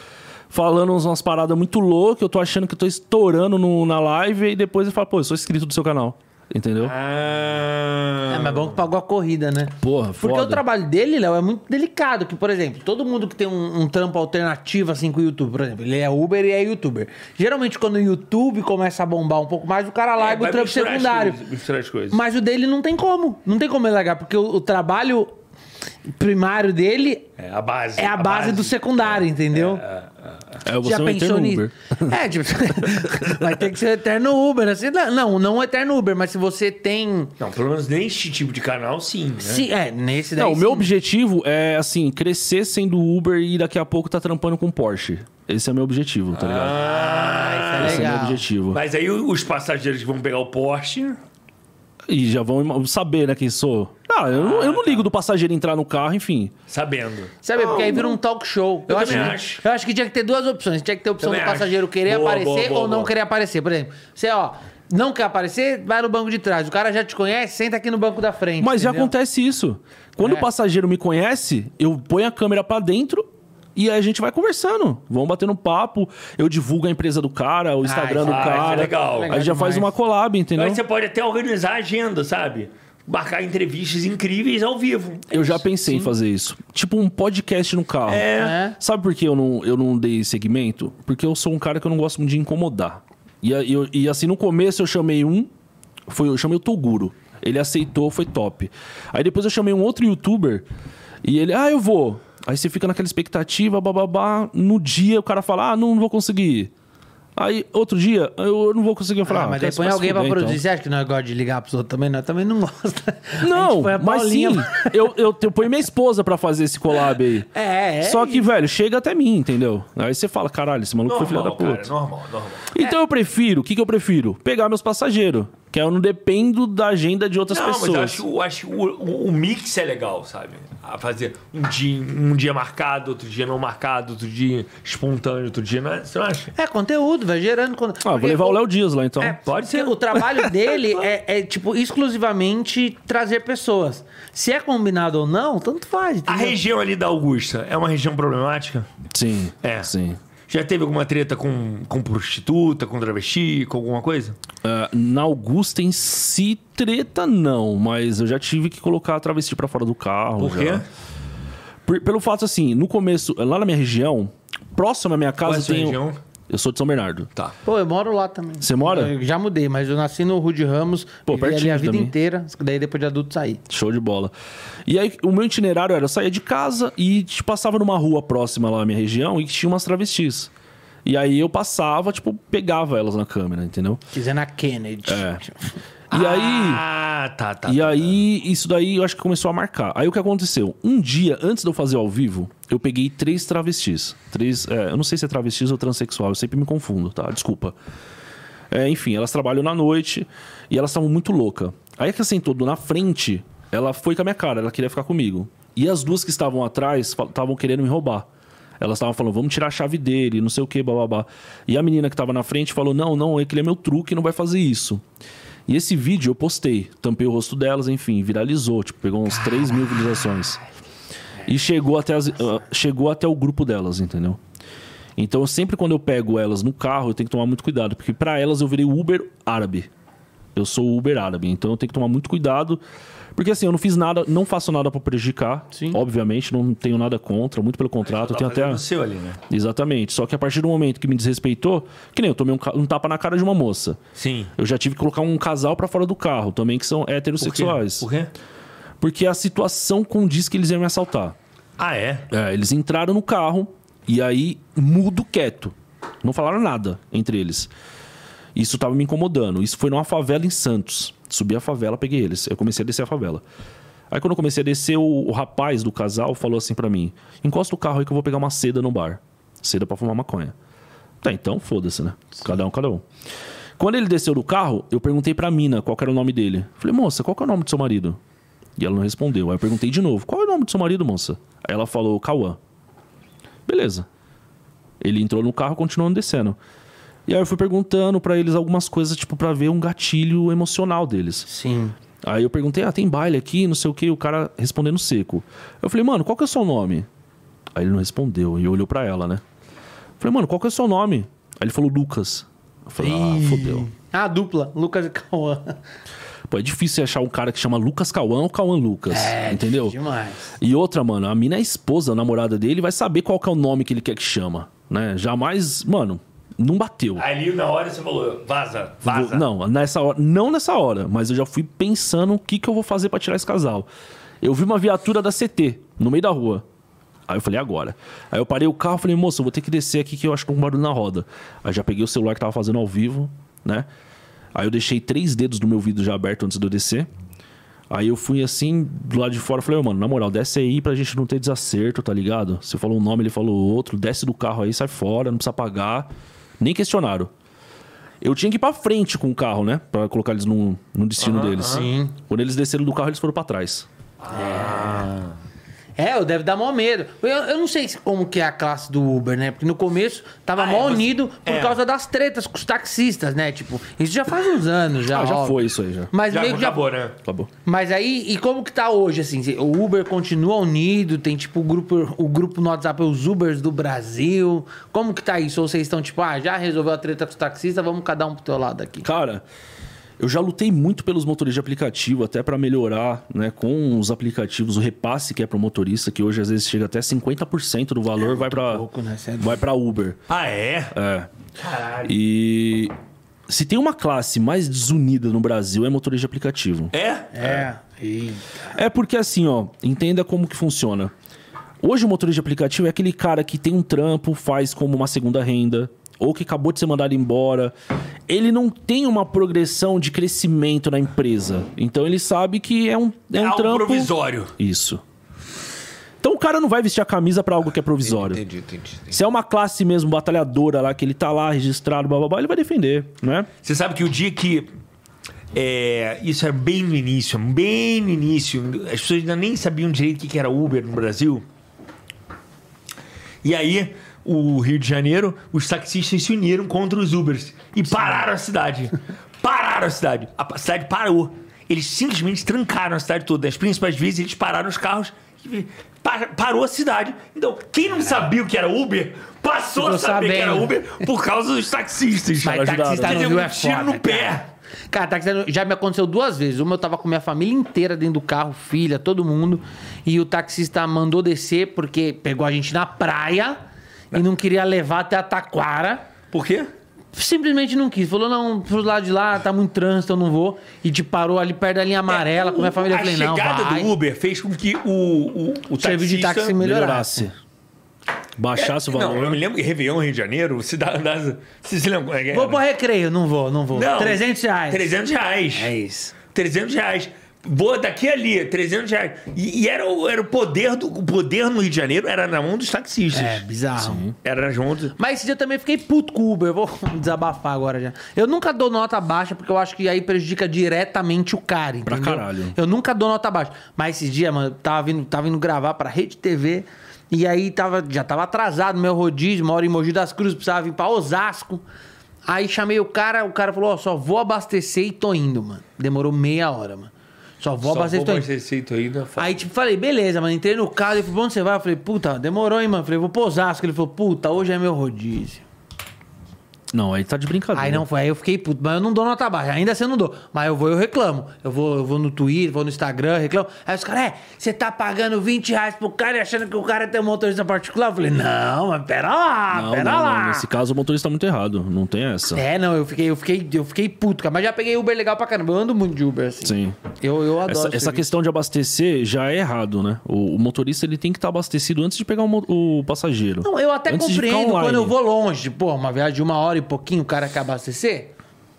falando umas paradas muito loucas, eu tô achando que eu tô estourando no, na live, e depois eu falo, pô, eu sou inscrito do seu canal. Entendeu? Ah. É, mas bom que pagou a corrida, né? Porra, foda. Porque o trabalho dele, Léo, é muito delicado. Que, por exemplo, todo mundo que tem um, um trampo alternativo, assim, com o YouTube, por exemplo, ele é Uber e é YouTuber. Geralmente, quando o YouTube começa a bombar um pouco mais, o cara larga é, o trampo secundário. As coisas, misturar as coisas. Mas o dele não tem como. Não tem como ele largar, porque o, o trabalho primário dele é a base, é a a base, base do secundário, é, entendeu? É, é, é. Você já pensou nisso? É, tipo, vai ter que ser eterno Uber, assim, não, não eterno Uber, mas se você tem, não, pelo menos neste tipo de canal, sim, né? Sim, é, nesse daí. Não, o meu objetivo é assim, crescer sendo Uber e daqui a pouco tá trampando com Porsche. Esse é meu objetivo, tá ligado? Ah, isso é legal. Esse é meu objetivo. Mas aí os passageiros que vão pegar o Porsche e já vão saber, né, quem sou. Ah, eu, ah, não, eu não ligo do passageiro entrar no carro, enfim. Sabendo. Sabe, porque aí vira um talk show. Eu, eu acho, acho. Eu acho que tinha que ter duas opções. Tinha que ter a opção também do passageiro acho. querer boa, aparecer boa, boa, ou não boa. querer aparecer. Por exemplo, você, ó, não quer aparecer, vai no banco de trás. O cara já te conhece, senta aqui no banco da frente. Mas entendeu? Já acontece isso. Quando é. o passageiro me conhece, eu ponho a câmera pra dentro e aí a gente vai conversando. Vamos batendo papo. Eu divulgo a empresa do cara, o Instagram ah, do ah, cara. É legal. Aí já faz uma collab, entendeu? Aí você pode até organizar a agenda, sabe? Marcar entrevistas incríveis ao vivo. Eu já pensei sim, em fazer isso. Tipo um podcast no carro. É. Sabe por que eu não, eu não dei segmento? Porque eu sou um cara que eu não gosto muito de incomodar. E, eu, e assim, no começo eu chamei um... Foi, eu chamei o Toguro. Ele aceitou, foi top. Aí depois eu chamei um outro youtuber. E ele... Ah, eu vou. Aí você fica naquela expectativa, bababá. No dia o cara fala... Ah, não, não vou conseguir ir. Aí, outro dia, eu não vou conseguir falar. Ah, mas aí põe alguém pra produzir. Então. Você acha que nós gostamos de ligar pros outros também? Nós também não gostamos. Não, a a mas sim. eu, eu, eu ponho minha esposa pra fazer esse collab aí. É, é. Só que, isso. velho, chega até mim, entendeu? Aí você fala, caralho, esse maluco normal, foi filho da puta. Cara, normal, normal. Então é. eu prefiro, o que, que eu prefiro? Pegar meus passageiros. Que eu não dependo da agenda de outras não, pessoas. Não, mas eu acho, eu acho o, o, o mix é legal, sabe? A fazer um dia, um dia marcado, outro dia não marcado, outro dia espontâneo, outro dia... Não é, você não acha? É, conteúdo, vai gerando... Conteúdo. Ah, porque vou levar o Léo Dias lá, então. É, pode ser. O trabalho dele é, é, tipo, exclusivamente trazer pessoas. Se é combinado ou não, tanto faz. Entendeu? A região ali da Augusta é uma região problemática? Sim, é. sim. Já teve alguma treta com, com prostituta, com travesti, com alguma coisa? Uh, na Augusta em si, treta não. Mas eu já tive que colocar a travesti pra fora do carro. Por quê? Por, pelo fato, assim, no começo... Lá na minha região, próximo à minha casa... Qual é a sua região? Eu sou de São Bernardo. Tá. Pô, eu moro lá também. Você mora? Eu já mudei, mas eu nasci no Rudge Ramos. Pô, pertinho ali a vida também. Inteira. Daí depois de adulto saí. Show de bola. E aí o meu itinerário era, eu saía de casa e passava numa rua próxima lá na minha região e tinha umas travestis. E aí eu passava, tipo, pegava elas na câmera, entendeu? Dizendo a Kennedy. É. E ah, aí... Ah, tá, tá. E tá, aí tá. isso daí eu acho que começou a marcar. Aí o que aconteceu? Um dia, antes de eu fazer ao vivo, eu peguei três travestis. Três... É, eu não sei se é travestis ou transexual. Eu sempre me confundo, tá? Desculpa. É, enfim, elas trabalham na noite e elas estavam muito loucas. Aí a que sentou na frente, ela foi com a minha cara. Ela queria ficar comigo. E as duas que estavam atrás estavam querendo me roubar. Elas estavam falando, vamos tirar a chave dele, não sei o que, bababá. E a menina que estava na frente falou, não, não, é que ele é meu truque, não vai fazer isso. E esse vídeo eu postei, tampei o rosto delas, enfim, viralizou, tipo, pegou uns três mil visualizações. E chegou até, as, uh, chegou até o grupo delas, entendeu? Então, sempre quando eu pego elas no carro, eu tenho que tomar muito cuidado. Porque pra elas eu virei Uber árabe. Eu sou Uber árabe. Então, eu tenho que tomar muito cuidado. Porque assim, eu não fiz nada, não faço nada pra prejudicar. Sim. Obviamente, não tenho nada contra. Muito pelo contrato. Eu tenho até... seu ali, né? Exatamente. Só que a partir do momento que me desrespeitou... Que nem eu tomei um, um tapa na cara de uma moça. Sim. Eu já tive que colocar um casal pra fora do carro. Também que são heterossexuais. Por quê? Por quê? Porque a situação condiz que eles iam me assaltar. Ah, é? É, eles entraram no carro... E aí, mudo quieto. Não falaram nada entre eles. Isso tava me incomodando. Isso foi numa favela em Santos. Subi a favela, peguei eles. Eu comecei a descer a favela. Aí quando eu comecei a descer, o, o rapaz do casal falou assim pra mim: encosta o carro aí que eu vou pegar uma seda no bar. Seda pra fumar maconha. Tá, então foda-se, né? Sim. Cada um, cada um. Quando ele desceu do carro, eu perguntei pra mina qual que era o nome dele. Falei: moça, qual que é o nome do seu marido? E ela não respondeu. Aí eu perguntei de novo: qual é o nome do seu marido, moça? Aí ela falou: Cauã. Beleza. Ele entrou no carro, continuando descendo. E aí eu fui perguntando pra eles algumas coisas, tipo, pra ver um gatilho emocional deles. Sim. Aí eu perguntei: ah, tem baile aqui, não sei o quê. O cara respondendo seco. Eu falei: mano, qual que é o seu nome? Aí ele não respondeu e olhou pra ela, né? Eu falei: mano, qual que é o seu nome? Aí ele falou: Lucas. Eu falei: ah, fodeu. Ah, dupla. Lucas e Cauã. Pô, é difícil achar um cara que chama Lucas Cauã ou Cauã Lucas, é, entendeu? Demais. E outra, mano, a mina é a esposa, a namorada dele, vai saber qual que é o nome que ele quer que chama, né? Jamais, mano, não bateu. Ali na hora você falou: vaza, vaza. Não, nessa hora, não nessa hora, mas eu já fui pensando o que, que eu vou fazer pra tirar esse casal. Eu vi uma viatura da C T no meio da rua. Aí eu falei: agora. Aí eu parei o carro e falei: moço, eu vou ter que descer aqui que eu acho que tem um barulho na roda. Aí já peguei o celular que tava fazendo ao vivo, né? Aí eu deixei três dedos do meu vidro já aberto antes de eu descer. Aí eu fui assim, do lado de fora, falei: oh, mano, na moral, desce aí pra gente não ter desacerto, tá ligado? Você falou um nome, ele falou outro, desce do carro aí, sai fora, não precisa pagar. Nem questionaram. Eu tinha que ir pra frente com o carro, né? Pra colocar eles no, no destino ah, deles. Sim. Quando eles desceram do carro, eles foram pra trás. Ah... É. É, eu deve dar maior medo. Eu, eu não sei como que é a classe do Uber, né? Porque no começo tava ah, mal é, unido por é. causa das tretas com os taxistas, né? Tipo, isso já faz uns anos, já. Ah, já ó. foi isso aí, já. Mas já, meio já acabou, né? Acabou. Mas aí, e como que tá hoje, assim? O Uber continua unido? Tem, tipo, o grupo, o grupo no WhatsApp, os Ubers do Brasil. Como que tá isso? Ou vocês estão, tipo, ah, já resolveu a treta com os taxistas, vamos cada um pro teu lado aqui. Cara... Eu já lutei muito pelos motoristas de aplicativo, até para melhorar, né, com os aplicativos, o repasse que é para o motorista, que hoje às vezes chega até cinquenta por cento do valor, é, vai para né? vai para Uber. Ah, é? É. Caralho. E se tem uma classe mais desunida no Brasil, é motorista de aplicativo. É? É. É, é porque assim, ó, entenda como que funciona. Hoje o motorista de aplicativo é aquele cara que tem um trampo, faz como uma segunda renda, ou que acabou de ser mandado embora. Ele não tem uma progressão de crescimento na empresa. Então ele sabe que é um, é um algo trampo... provisório. Isso. Então o cara não vai vestir a camisa pra algo que é provisório. Entendi, entendi, entendi. Se é uma classe mesmo batalhadora lá, que ele tá lá registrado, blá, blá, blá, ele vai defender, né? Você sabe que o dia que... É, isso é bem no início, bem no início. As pessoas ainda nem sabiam direito o que era Uber no Brasil. E aí... o Rio de Janeiro, os taxistas se uniram contra os Ubers e Sim. pararam a cidade. Pararam a cidade. A cidade parou. Eles simplesmente trancaram a cidade toda. As principais vezes eles pararam os carros e parou a cidade. Então, quem não sabia o que era Uber, passou a saber sabendo. que era Uber por causa dos taxistas. Mas taxista deu um tiro no pé. Cara, taxista já me aconteceu duas vezes. Uma, eu tava com minha família inteira dentro do carro, filha, todo mundo. E o taxista mandou descer porque pegou a gente na praia. E não queria levar até a Taquara. Por quê? Simplesmente não quis. Falou: não, pro lado de lá, tá muito trânsito, eu não vou. E te parou ali perto da linha amarela, é, o, com a minha família. A falei, chegada não, do Uber fez com que o, o, o serviço de táxi melhorasse. melhorasse. Baixasse é, o valor. Não, eu me lembro que Réveillon, Rio de Janeiro, se dá... dá se, se lembra, é, vou pro recreio, não vou, não vou. Não, trezentos reais. trezentos reais. É isso. trezentos reais. Boa, daqui ali, trezentos reais. E, e era, o, era o poder do o poder no Rio de Janeiro, era na mão dos taxistas. É, bizarro. Sim. Era nas mãos dos... Mas esse dia eu também fiquei puto com o Uber. Eu vou desabafar agora já. Eu nunca dou nota baixa, porque eu acho que aí prejudica diretamente o cara, entendeu? Pra caralho. Eu nunca dou nota baixa. Mas esse dia, mano, tava vindo, tava vindo gravar pra RedeTV. E aí tava, já tava atrasado meu rodízio, uma hora em Mogi das Cruzes, precisava vir pra Osasco. Aí chamei o cara, o cara falou, ó, oh, só vou abastecer e tô indo, mano. Demorou meia hora, mano. Só vou só abastecer, vou abastecer e tô indo. Aí, tipo, falei, beleza, mano. Entrei no carro, ele falou, onde você vai? Eu falei, puta, demorou, hein, mano. Eu falei, vou pro Osasco. Ele falou, puta, hoje é meu rodízio. Não, aí tá de brincadeira. Aí não foi, aí eu fiquei puto, mas eu não dou nota baixa, ainda assim eu não dou. Mas eu vou, eu reclamo. Eu vou, eu vou no Twitter, vou no Instagram, reclamo. Aí os caras, é, você tá pagando vinte reais pro cara e achando que o cara tem um motorista particular? Eu falei, não, mas pera lá, não, pera não, lá. Não. Nesse caso o motorista tá muito errado, não tem essa. É, não, eu fiquei, eu fiquei, eu fiquei puto, cara. Mas já peguei Uber legal pra caramba, eu ando muito de Uber, assim. Sim. Eu, eu adoro. Essa, essa questão de abastecer já é errado, né? O, o motorista, ele tem que estar tá abastecido antes de pegar o, o passageiro. Não, eu até antes compreendo quando eu vou longe, pô, uma viagem de uma hora e pouquinho, o cara quer abastecer,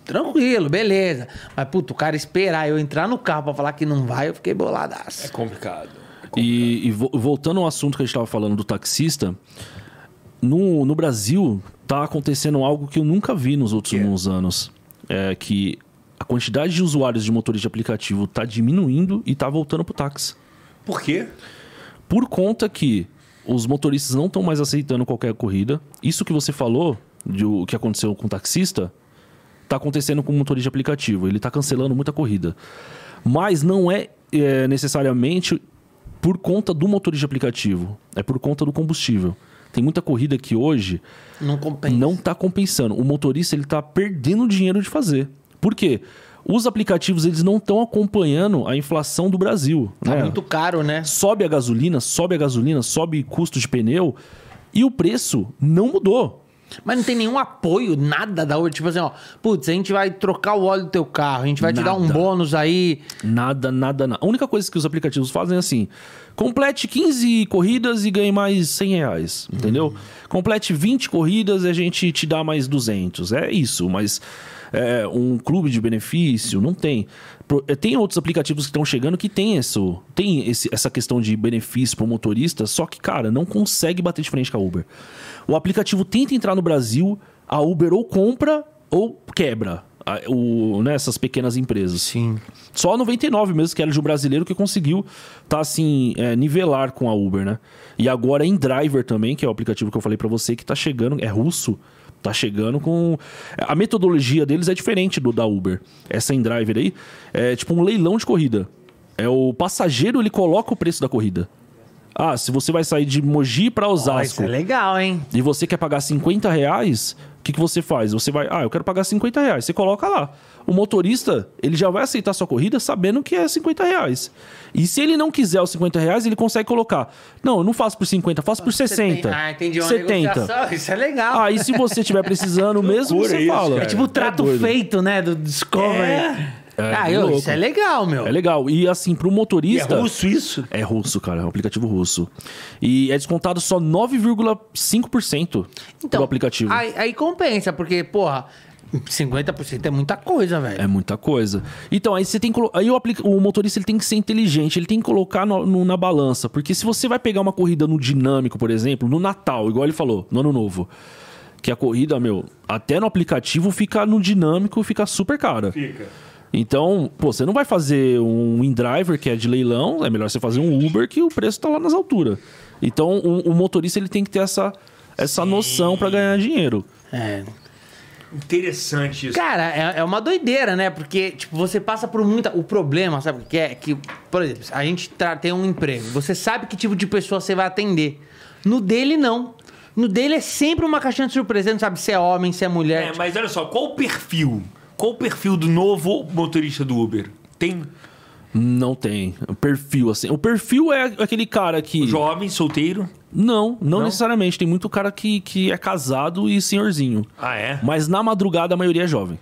tranquilo, beleza. Mas, puto, o cara esperar eu entrar no carro pra falar que não vai, eu fiquei boladaço. É complicado. É complicado. E, e voltando ao assunto que a gente tava falando do taxista, no, no Brasil tá acontecendo algo que eu nunca vi nos outros yeah. uns anos. É que a quantidade de usuários de motores de aplicativo tá diminuindo e tá voltando pro táxi. Por quê? Por conta que os motoristas não estão mais aceitando qualquer corrida. Isso que você falou... o que aconteceu com o taxista, tá acontecendo com o motorista de aplicativo. Ele tá cancelando muita corrida. Mas não é, é necessariamente por conta do motorista de aplicativo. É por conta do combustível. Tem muita corrida que hoje não compensa. Não tá compensando. O motorista, ele tá perdendo dinheiro de fazer. Por quê? Os aplicativos, eles não estão acompanhando a inflação do Brasil. Tá né? muito caro, né? Sobe a gasolina, sobe a gasolina, sobe custo de pneu e o preço não mudou. Mas não tem nenhum apoio, nada da outra. Tipo assim, ó, putz, a gente vai trocar o óleo do teu carro, a gente vai nada. te dar um bônus aí. Nada, nada, nada. A única coisa que os aplicativos fazem é assim: complete quinze corridas e ganhe mais cem reais, entendeu? Uhum. Complete vinte corridas e a gente te dá mais duzentos. É isso, mas é, um clube de benefício não tem. Tem outros aplicativos que estão chegando que tem, isso, tem esse, essa questão de benefício para o motorista, só que, cara, não consegue bater de frente com a Uber. O aplicativo tenta entrar no Brasil, a Uber ou compra ou quebra a, o, né, essas pequenas empresas. Sim. Só noventa e nove mesmo, que era de um brasileiro que conseguiu tá, assim, é, nivelar com a Uber, né? E agora InDriver também, que é o aplicativo que eu falei para você, que tá chegando, é russo. Tá chegando com... A metodologia deles é diferente do da Uber. Essa InDriver aí é tipo um leilão de corrida. É o passageiro, ele coloca o preço da corrida. Ah, se você vai sair de Mogi pra Osasco... Oh, isso é legal, hein? E você quer pagar cinquenta reais, o que, que você faz? Você vai... Ah, eu quero pagar cinquenta reais. Você coloca lá. O motorista, ele já vai aceitar a sua corrida sabendo que é cinquenta reais. E se ele não quiser os cinquenta reais, ele consegue colocar. Não, eu não faço por cinquenta, faço por sessenta. setenta. Ah, entendi. Uma setenta. Isso é legal. Aí, ah, se você estiver precisando mesmo, você isso, fala. Cara. É tipo o trato é feito, né? Do Discovery. É. É, ah, eu, isso é legal, meu. É legal. E assim, pro motorista... E é russo isso? É russo, cara. É um aplicativo russo. E é descontado só nove vírgula cinco por cento então, do aplicativo. Aí, aí compensa, porque, porra... cinquenta por cento é muita coisa, velho. É muita coisa. Então, aí você tem que... Aí o, aplica... o motorista, ele tem que ser inteligente. Ele tem que colocar no, no, na balança. Porque se você vai pegar uma corrida no dinâmico, por exemplo, no Natal, igual ele falou, no Ano Novo, que a corrida, meu, até no aplicativo fica no dinâmico, fica super cara. Fica. Então, pô, você não vai fazer um InDriver, que é de leilão. É melhor você fazer um Uber, que o preço tá lá nas alturas. Então, o, o motorista, ele tem que ter essa, essa noção pra ganhar dinheiro. É... Interessante isso. Cara, é, é uma doideira, né? Porque, tipo, você passa por muita... O problema, sabe o que é? Que, por exemplo, a gente tra... tem um emprego. Você sabe que tipo de pessoa você vai atender. No dele, não. No dele é sempre uma caixinha de surpresa. Não sabe se é homem, se é mulher. É, tipo... mas olha só. Qual o perfil? Qual o perfil do novo motorista do Uber? Tem... Não tem. O perfil, assim... O perfil é aquele cara que... Jovem, solteiro? Não, não, não necessariamente. Tem muito cara que, que é casado e senhorzinho. Ah, é? Mas na madrugada a maioria é jovem.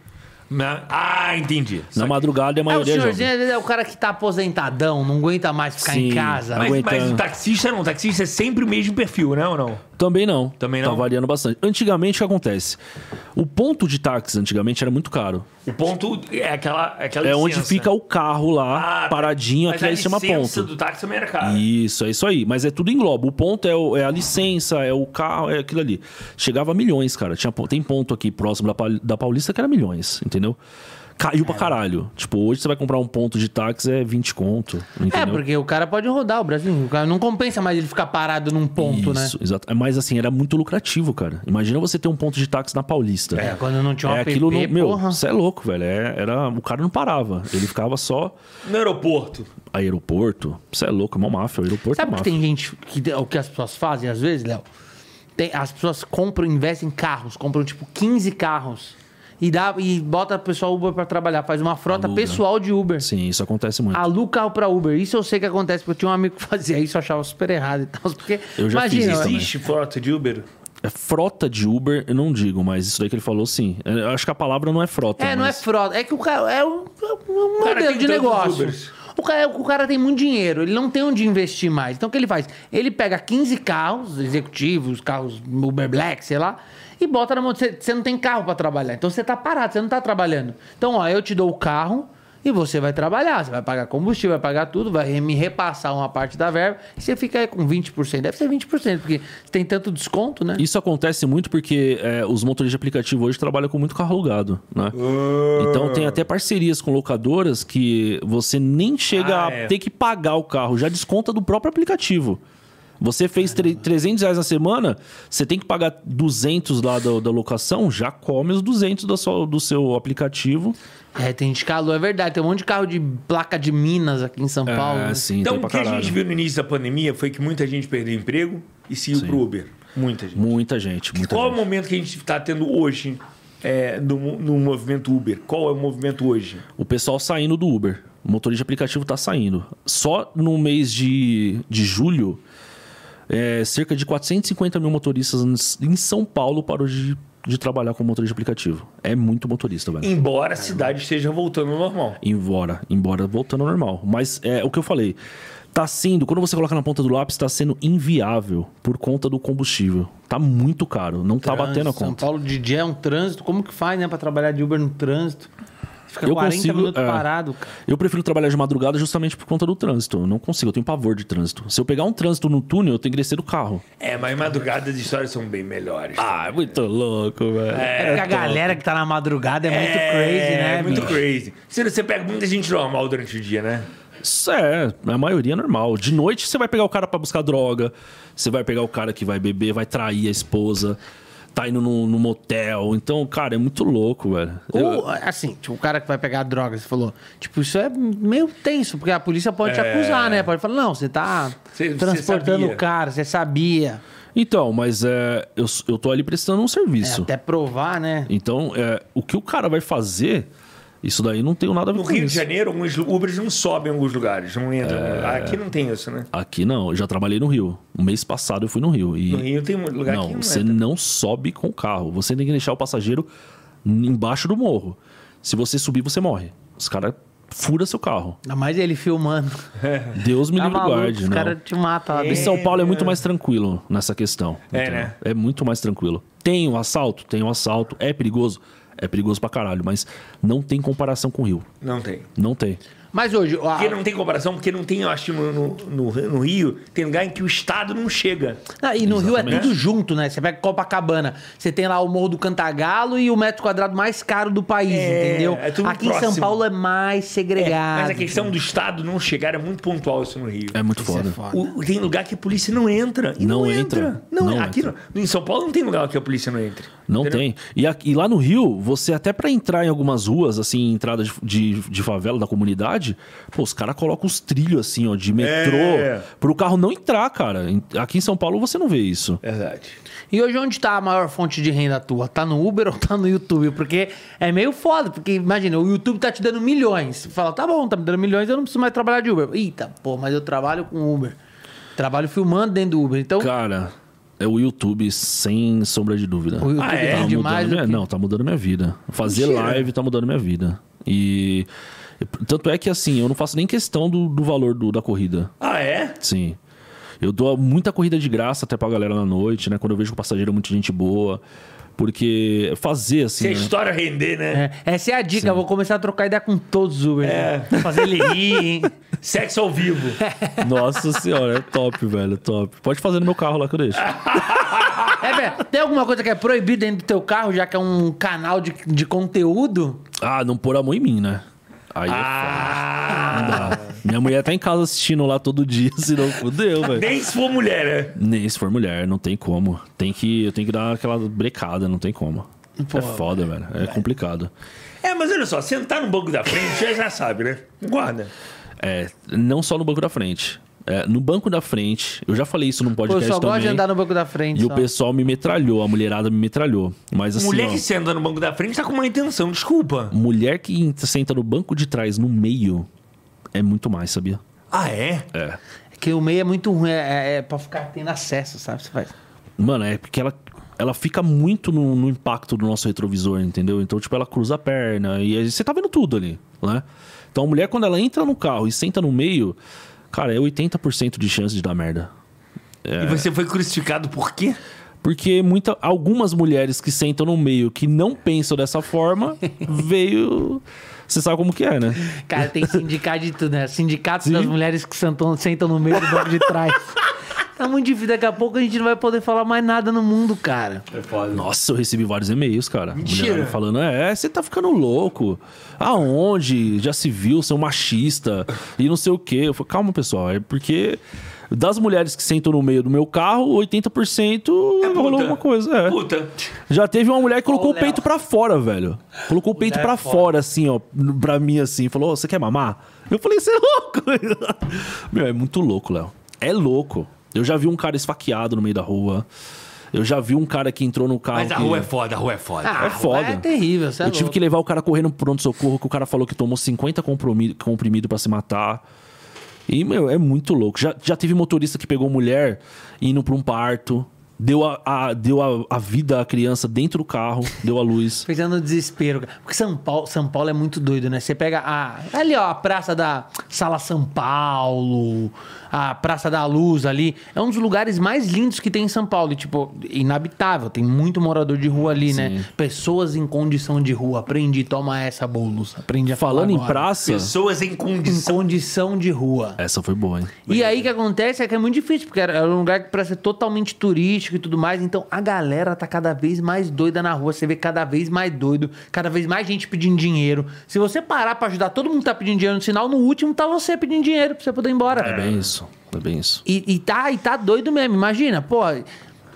Na... Ah, entendi. Na Só madrugada que... a maioria é, o é jovem. O senhorzinho é o cara que tá aposentadão, não aguenta mais ficar Sim, em casa. Mas, aguenta... mas o taxista não. O taxista é sempre o mesmo perfil, né ou não? Também não. Também não. Tá variando bastante. Antigamente, o que acontece? O ponto de táxi, antigamente, era muito caro. O ponto é aquela, aquela É licença. Onde fica o carro lá, ah, paradinho, aqui aí se chama ponto. A licença do táxi também era caro. Isso, é isso aí. Mas é tudo engloba. O ponto é, o, é a licença, é o carro, é aquilo ali. Chegava a milhões, cara. Tinha, tem ponto aqui próximo da, da Paulista que era milhões, entendeu? caiu pra caralho. Tipo, hoje você vai comprar um ponto de táxi, é vinte conto. Entendeu? É, porque o cara pode rodar o Brasil. O cara não compensa mais ele ficar parado num ponto, isso, né? Isso, exato. Mas assim, era muito lucrativo, cara. Imagina você ter um ponto de táxi na Paulista. É, quando não tinha um é, app, aquilo não, meu, você é louco, velho. É, era, o cara não parava. Ele ficava só... No aeroporto. Aeroporto? Você é louco, é uma máfia. O aeroporto Sabe é máfia. Sabe que tem gente... que o que as pessoas fazem às vezes, Léo? Tem, as pessoas compram, investem em carros. Compram, tipo, quinze carros. E, dá, e bota o pessoal Uber pra trabalhar. Faz uma frota Aluga. pessoal de Uber. Sim, isso acontece muito. Aluga carro pra Uber. Isso eu sei que acontece, porque eu tinha um amigo que fazia isso, eu achava super errado e tal. Porque, eu já imagina, fiz isso existe frota de Uber? É frota de Uber, eu não digo, mas isso daí que ele falou, sim. Eu acho que a palavra não é frota. É, mas... não é frota. É que o cara... É um, um cara modelo de negócio. O cara, o cara tem muito dinheiro. Ele não tem onde investir mais. Então, o que ele faz? Ele pega quinze carros executivos, carros Uber Black, sei lá... E bota na mão, você, você não tem carro para trabalhar. Então você tá parado, você não tá trabalhando. Então, ó, eu te dou o carro e você vai trabalhar. Você vai pagar combustível, vai pagar tudo, vai me repassar uma parte da verba. E você fica aí com vinte por cento. Deve ser vinte por cento, porque tem tanto desconto, né? Isso acontece muito porque é, os motoristas de aplicativo hoje trabalham com muito carro alugado, né? Uh... Então tem até parcerias com locadoras que você nem chega ah, a é. ter que pagar o carro. Já desconta do próprio aplicativo. Você fez trezentos reais na semana, você tem que pagar duzentos lá da, da locação, já come os duzentos do seu, do seu aplicativo. É, tem gente que calou, é verdade. Tem um monte de carro de placa de Minas aqui em São Paulo. É, né? Sim, então, o que caralho. a gente viu no início da pandemia foi que muita gente perdeu emprego e seguiu pro Uber. Muita gente. Muita gente. Muita Qual gente. é o momento que a gente está tendo hoje é, no, no movimento Uber? Qual é o movimento hoje? O pessoal saindo do Uber. O motorista de aplicativo está saindo. Só no mês de, de julho... É, cerca de quatrocentos e cinquenta mil motoristas em São Paulo parou de, de trabalhar com motorista de aplicativo. É muito motorista, velho. Embora a cidade esteja voltando ao normal. Embora, embora voltando ao normal. Mas é o que eu falei. Tá sendo, quando você coloca na ponta do lápis, tá sendo inviável por conta do combustível. Tá muito caro, não trânsito, tá batendo a conta. São Paulo de dia é um trânsito. Como que faz, né, pra trabalhar de Uber no trânsito? Fica eu quarenta consigo, minutos é, parado, cara. Eu prefiro trabalhar de madrugada justamente por conta do trânsito. Eu não consigo, eu tenho pavor de trânsito. Se eu pegar um trânsito no túnel, eu tenho que descer do carro. É, mas madrugadas de histórias são bem melhores. Ah, é muito louco, velho. É, é porque é a top. galera que tá na madrugada é, é muito crazy, né? É muito bicho? crazy. Você, você pega muita gente normal durante o dia, né? Isso é, a maioria é normal. De noite você vai pegar o cara pra buscar droga. Você vai pegar o cara que vai beber, vai trair a esposa. Tá indo no, no motel. Então, cara, é muito louco, velho. Ou, assim, tipo, o cara que vai pegar droga, você falou... Tipo, isso é meio tenso, porque a polícia pode é... te acusar, né? Pode falar, não, você tá cê, transportando o cara, você sabia. Então, mas é, eu, eu tô ali prestando um serviço. É, até provar, né? Então, é, o que o cara vai fazer... Isso daí não tem nada a ver com isso. No Rio de Janeiro, alguns Ubers não sobem em alguns lugares, não entram. É... Aqui não tem isso, né? Aqui não. Eu já trabalhei no Rio. Um mês passado eu fui no Rio. E... No Rio tem um lugar não, que não Você entra. não sobe com o carro. Você tem que deixar o passageiro embaixo do morro. Se você subir, você morre. Os caras furam seu carro. Ainda mais ele filmando. Deus me tá livre e guarde. Os caras te matam. É, em São Paulo é muito mais tranquilo nessa questão. É, então, né? É muito mais tranquilo. Tem o assalto? Tem o assalto. É perigoso? É perigoso pra caralho, mas não tem comparação com o Rio. Não tem. Não tem. Mas hoje... A... Porque não tem comparação, porque não tem, eu acho, no, no, no Rio, tem lugar em que o Estado não chega. Ah, e no Exatamente. Rio é tudo junto, né? Você pega Copacabana, você tem lá o Morro do Cantagalo e o metro quadrado mais caro do país, é, entendeu? É tudo Aqui próximo. Em São Paulo é mais segregado. É, mas a questão então. do Estado não chegar é muito pontual isso no Rio. É muito isso foda. É foda. O, tem lugar que a polícia não entra. E não, não entra. entra. Não, não aqui entra. Não, em São Paulo não tem lugar que a polícia não entre. Não entendeu? tem. E, aqui, e lá no Rio, você até pra entrar em algumas ruas, assim, entrada de, de, de favela da comunidade, pô, os caras colocam os trilhos assim, ó, de metrô, é. pro carro não entrar, cara. Aqui em São Paulo você não vê isso. Verdade. E hoje onde tá a maior fonte de renda tua? Tá no Uber ou tá no YouTube? Porque é meio foda, porque imagina, o YouTube tá te dando milhões. Você fala, tá bom, tá me dando milhões, eu não preciso mais trabalhar de Uber. Eita, pô, mas eu trabalho com Uber. Trabalho filmando dentro do Uber, então... Cara, é o YouTube, sem sombra de dúvida. O YouTube ah, é? tá demais minha... que... Não, tá mudando minha vida. Fazer Mentira. live tá mudando minha vida. E... Tanto é que, assim, eu não faço nem questão do, do valor do, da corrida. Ah, é? Sim. Eu dou muita corrida de graça até pra galera na noite, né? Quando eu vejo que o passageiro é muita gente boa. Porque fazer, assim... Se a né? história render, né? É. Essa é a dica. Sim. Eu vou começar a trocar ideia com todos os Uber. É. Né? Fazer ele rir, hein? Sexo ao vivo. Nossa senhora, é top, velho. Top. Pode fazer no meu carro lá que eu deixo. É verdade. Tem alguma coisa que é proibida dentro do teu carro, já que é um canal de, de conteúdo? Ah, não pôr a mão em mim, né? Aí ah. é foda. Minha mulher tá em casa assistindo lá todo dia, senão fodeu, velho. Nem se for mulher, né? Nem se for mulher, não tem como. Tem que, eu tenho que dar aquela brecada, não tem como. Pô, é foda, velho. É, é complicado. É, mas olha só, sentar no banco da frente, já, já sabe, né? Guarda. É, não só no banco da frente. É, no banco da frente, eu já falei isso num podcast também. Eu só gosto de andar no banco da frente. E só. O pessoal me metralhou, a mulherada me metralhou. Mas assim, mulher ó, que senta no banco da frente tá com má intenção, desculpa. Mulher que senta no banco de trás, no meio, é muito mais, sabia? Ah, é? É. É que o meio é muito ruim, é, é, é pra ficar tendo acesso, sabe? Você faz. Mano, é porque ela... Ela fica muito no, no impacto do nosso retrovisor, entendeu? Então, tipo, ela cruza a perna e você tá vendo tudo ali, né? Então, a mulher, quando ela entra no carro e senta no meio, cara, é oitenta por cento de chance de dar merda. É... E você foi crucificado por quê? Porque muita, algumas mulheres que sentam no meio que não pensam dessa forma, veio... Você sabe como que é, né? Cara, tem sindicato de tudo, né? Sindicatos Sim. das mulheres que sentam, sentam no meio do banco de trás. Tá muito difícil, daqui a pouco a gente não vai poder falar mais nada no mundo, cara. É foda. Nossa, eu recebi vários e-mails, cara. Mentira. Falando, é, você tá ficando louco. Aonde? Já se viu, seu machista. E não sei o quê. Eu falei, calma, pessoal. É porque das mulheres que sentam no meio do meu carro, oitenta por cento é rolou alguma coisa. É. Puta. Já teve uma mulher que colocou oh, o Léo. peito pra fora, velho. Colocou o, o peito Léo pra é fora. fora, assim, ó. Pra mim, assim. Falou, oh, você quer mamar? Eu falei, você é louco. Meu, é muito louco, Léo. É louco. Eu já vi um cara esfaqueado no meio da rua. Eu já vi um cara que entrou no carro... Mas a que... rua é foda, a rua é foda. Ah, é foda. É terrível, você é Eu louco. tive que levar o cara correndo pro pronto-socorro, que o cara falou que tomou cinquenta comprimidos pra se matar. E, meu, é muito louco. Já, já teve motorista que pegou mulher indo pra um parto, deu a, a, deu a, a vida à criança dentro do carro, deu a luz. Pensando no desespero, cara. Porque São Paulo, São Paulo é muito doido, né? Você pega a, ali, ó, a Praça da Sala São Paulo... A Praça da Luz ali é um dos lugares mais lindos que tem em São Paulo. E, tipo, inabitável. Tem muito morador de rua ali, Sim. né? Pessoas em condição de rua. Aprendi, toma essa, Boulos. Aprendi a Falando falar em praça... Pessoas em condição... em condição de rua. Essa foi boa, hein? E aí, o que acontece é que é muito difícil, porque é um lugar que parece ser totalmente turístico e tudo mais. Então, a galera tá cada vez mais doida na rua. Você vê cada vez mais doido. Cada vez mais gente pedindo dinheiro. Se você parar pra ajudar, todo mundo tá pedindo dinheiro no sinal. No último, tá você pedindo dinheiro pra você poder ir embora. É bem isso. É bem isso. E, e, tá, e tá doido mesmo, imagina, pô.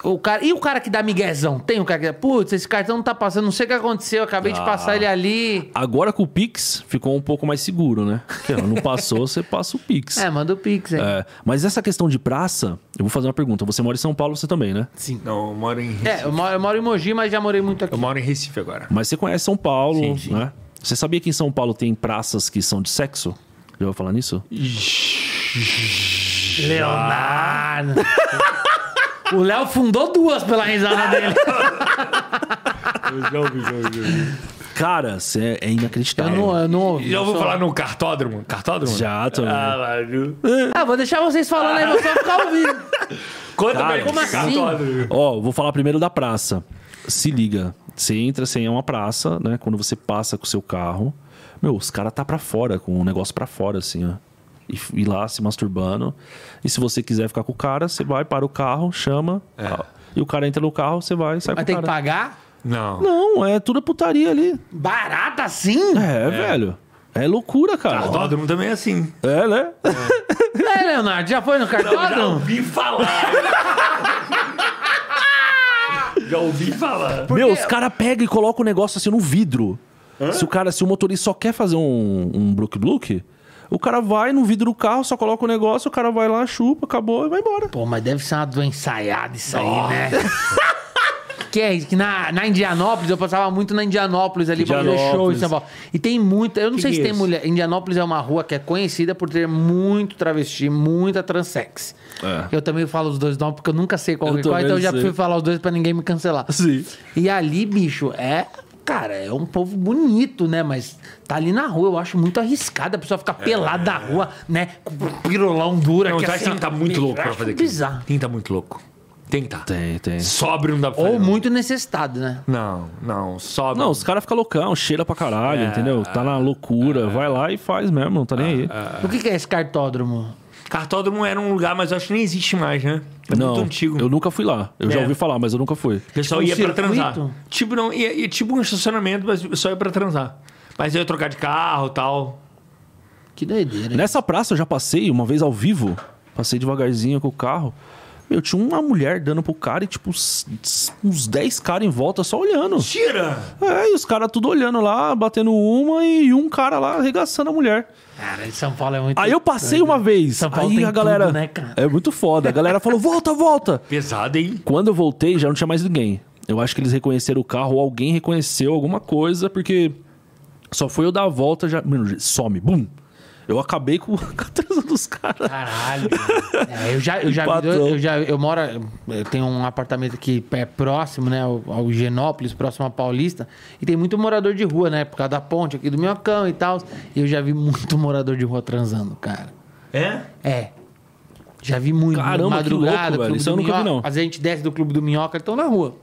O cara, e o cara que dá miguezão? Tem o cara que dá, putz, esse cartão não tá passando, não sei o que aconteceu, acabei ah, de passar ele ali. Agora com o Pix ficou um pouco mais seguro, né? Porque não passou, você passa o Pix. É, manda o Pix, hein? É, mas essa questão de praça, eu vou fazer uma pergunta. Você mora em São Paulo, você também, né? Sim. Não, eu moro em Recife. É, eu moro, eu moro em Mogi, mas já morei muito aqui. Eu moro em Recife agora. Mas você conhece São Paulo, sim, sim. né? Você sabia que em São Paulo tem praças que são de sexo? Já ouviu falar nisso? Leonardo. O Léo fundou duas pela risada dele. Cara, você é inacreditável. Eu não, eu não ouvi. Já ouviu falar no Cartódromo? Cartódromo? Já, tô. Ah, ah, vou deixar vocês falando aí, vou só ficar ouvindo. Conta pra mim, como assim? Ó, vou falar primeiro da praça. Se liga. Você entra, você é uma praça, né? Quando você passa com o seu carro, meu, os caras tá pra fora, com o negócio pra fora, assim, ó. E ir lá se masturbando. E se você quiser ficar com o cara, você vai, para o carro, chama. É. E o cara entra no carro, você vai, sai Mas com o cara. Mas tem que pagar? Não. Não, é tudo putaria ali. Barata assim? É, é. velho. É loucura, cara. Cartódromo também é assim. É, né? É, é Leonardo, já foi no cartódromo? Não, já ouvi falar. já ouvi falar. Meu, os caras pegam e colocam o negócio assim no vidro. Hã? Se o cara, se o motorista só quer fazer um, um bloque-bloque... O cara vai no vidro do carro, só coloca o negócio, o cara vai lá, chupa, acabou e vai embora. Pô, mas deve ser uma doença ensaiada isso oh. aí, né? Que é isso, que na, na Indianópolis, eu passava muito na Indianópolis ali, pra fazer show em São Paulo. E tem muita, eu não que sei que se é tem isso? mulher... Indianópolis é uma rua que é conhecida por ter muito travesti, muita transex. É. Eu também falo os dois nomes, porque eu nunca sei qual é qual, então eu já prefiro falar os dois pra ninguém me cancelar. Sim. E ali, bicho, é... Cara, é um povo bonito, né? Mas tá ali na rua, eu acho muito arriscado. A pessoa ficar é, pelada é, na rua, né? Com o pirolão duro. Não, que assim, tem que tá muito louco pra fazer bizarro. Aquilo. Tem que tá muito louco. Tem que tá. Tem, tem. Sobre não dá pra fazer. Ou não. muito necessitado, né? Não, não. Sobe. Não, os caras ficam loucão, cheira pra caralho, é, entendeu? Tá na loucura. É, vai lá e faz mesmo, não tá nem aí. É, é. O que que é esse cartódromo? Cartódromo era um lugar, mas eu acho que nem existe mais, né? É não, muito antigo. Eu nunca fui lá. Eu é. já ouvi falar, mas eu nunca fui. O pessoal tipo ia um pra transar. Tipo, não, ia, ia, tipo um estacionamento, mas o pessoal ia pra transar. Mas eu ia trocar de carro e tal. Que doideira. Nessa praça eu já passei uma vez ao vivo. Passei devagarzinho com o carro. Eu tinha uma mulher dando pro cara e, tipo, uns dez caras em volta só olhando. Tira! É, e os caras tudo olhando lá, batendo uma e um cara lá arregaçando a mulher. Cara, em São Paulo é muito... Aí eu passei doido. Uma vez. São Paulo aí tem a galera... tudo, né, cara? É muito foda. A galera falou, volta, volta. Pesado, hein? Quando eu voltei, já não tinha mais ninguém. Eu acho que eles reconheceram o carro ou alguém reconheceu alguma coisa, porque só foi eu dar a volta já... Mano, some, bum. Eu acabei com a transa dos caras. Caralho. É, eu já... Eu, já, eu, eu, já eu, moro, eu tenho um apartamento que é próximo, né? Ao, ao Indianópolis, próximo a Paulista. E tem muito morador de rua, né? Por causa da ponte aqui do Minhocão e tal. E eu já vi muito morador de rua transando, cara. É? É. Já vi muito. Caramba, madrugada, que louco, velho. Eu nunca vi, não. Às vezes a gente desce do Clube do Minhoca, eles estão na rua.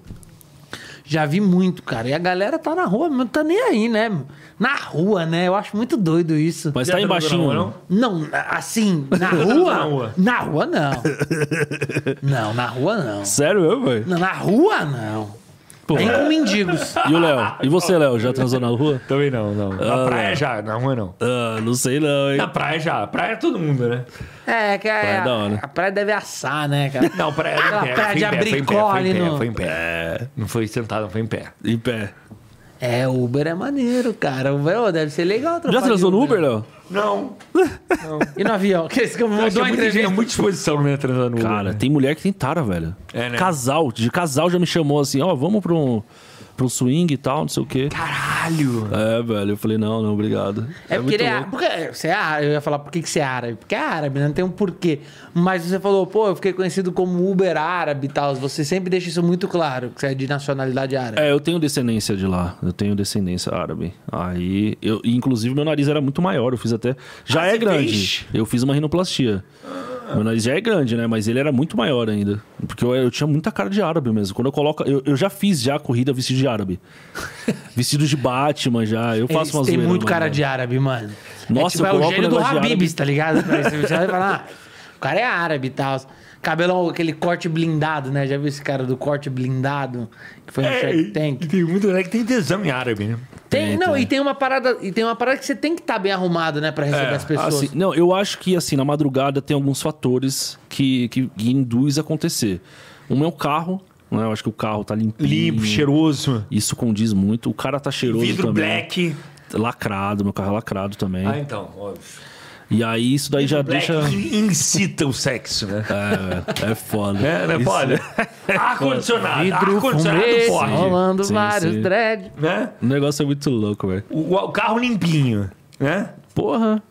Já vi muito, cara. E a galera tá na rua, não tá nem aí, né? Na rua, né? Eu acho muito doido isso. Mas tá embaixinho, não? Não, assim, na rua... na rua? Na rua, não. Não, na rua, não. Sério, eu, velho? Na rua, não. Pô, nem com mendigos. E o Léo? E você, Léo? Já transou na rua? Também não, não. Na ah, praia já, na rua não. Ah, não sei não, hein? Na praia já. Praia é todo mundo, né? É, que a praia, a, a, a praia deve assar, né, cara? Não, praia... Aquela praia, praia de abricole, não. Foi em pé, foi em pé. Não foi sentado, foi em pé. Em pé. É, Uber é maneiro, cara. Uber deve ser legal. Já transou no Uber, Léo? Não. Não. E no avião? Que isso que eu mudou a entrevista. Tem muita exposição no meu transando no Uber. Cara, né? Tem mulher que tem tara, velho. É, né? Casal, de casal já me chamou assim, ó, oh, vamos pra um, pra um swing e tal, não sei o quê. Caralho! É, velho, eu falei, não, não, obrigado. É, é porque ele é... Porque você é árabe, eu ia falar, por que que você é árabe? Porque é árabe, não tem um porquê. Mas você falou, pô, eu fiquei conhecido como Uber árabe e tal. Você sempre deixa isso muito claro, que você é de nacionalidade árabe. É, eu tenho descendência de lá. Eu tenho descendência árabe. Aí, eu, inclusive, meu nariz era muito maior, eu fiz até... Já ah, é grande. Fez? Eu fiz uma rinoplastia. Ah. Meu nariz já é grande, né? Mas ele era muito maior ainda. Porque eu, eu tinha muita cara de árabe mesmo. Quando eu coloco... Eu, eu já fiz já corrida vestido de árabe. Vestido de Batman já. Eu faço Eles umas... Tem muito cara mano. De árabe, mano. Nossa, é tipo, eu coloco é o gênio do Habib's, tá ligado? Você vai falar... Ah, o cara é árabe e tal. Cabelão, aquele corte blindado, né? Já viu esse cara do corte blindado? Que foi no é, Shark Tank. Tem muito, né? Que tem tesão em árabe, né? Tem, é, não, tá. e, tem uma parada, e tem uma parada que você tem que estar tá bem arrumado, né? Pra receber é, as pessoas. Assim, não, eu acho que, assim, na madrugada tem alguns fatores que, que, que induz a acontecer. Um é o carro, né? Eu acho que o carro tá limpinho. Limpo, cheiroso. Isso condiz muito. O cara tá cheiroso Vidro também. Vidro black. Lacrado, meu carro é lacrado também. Ah, então, óbvio. E aí, isso daí já Black deixa... incita o sexo, né? É, é foda. É, né? Foda. Ar-condicionado, ar-condicionado forte. Rolando sim, vários sim. dread. Né? O negócio é muito louco, velho. O, o carro limpinho, né? Porra.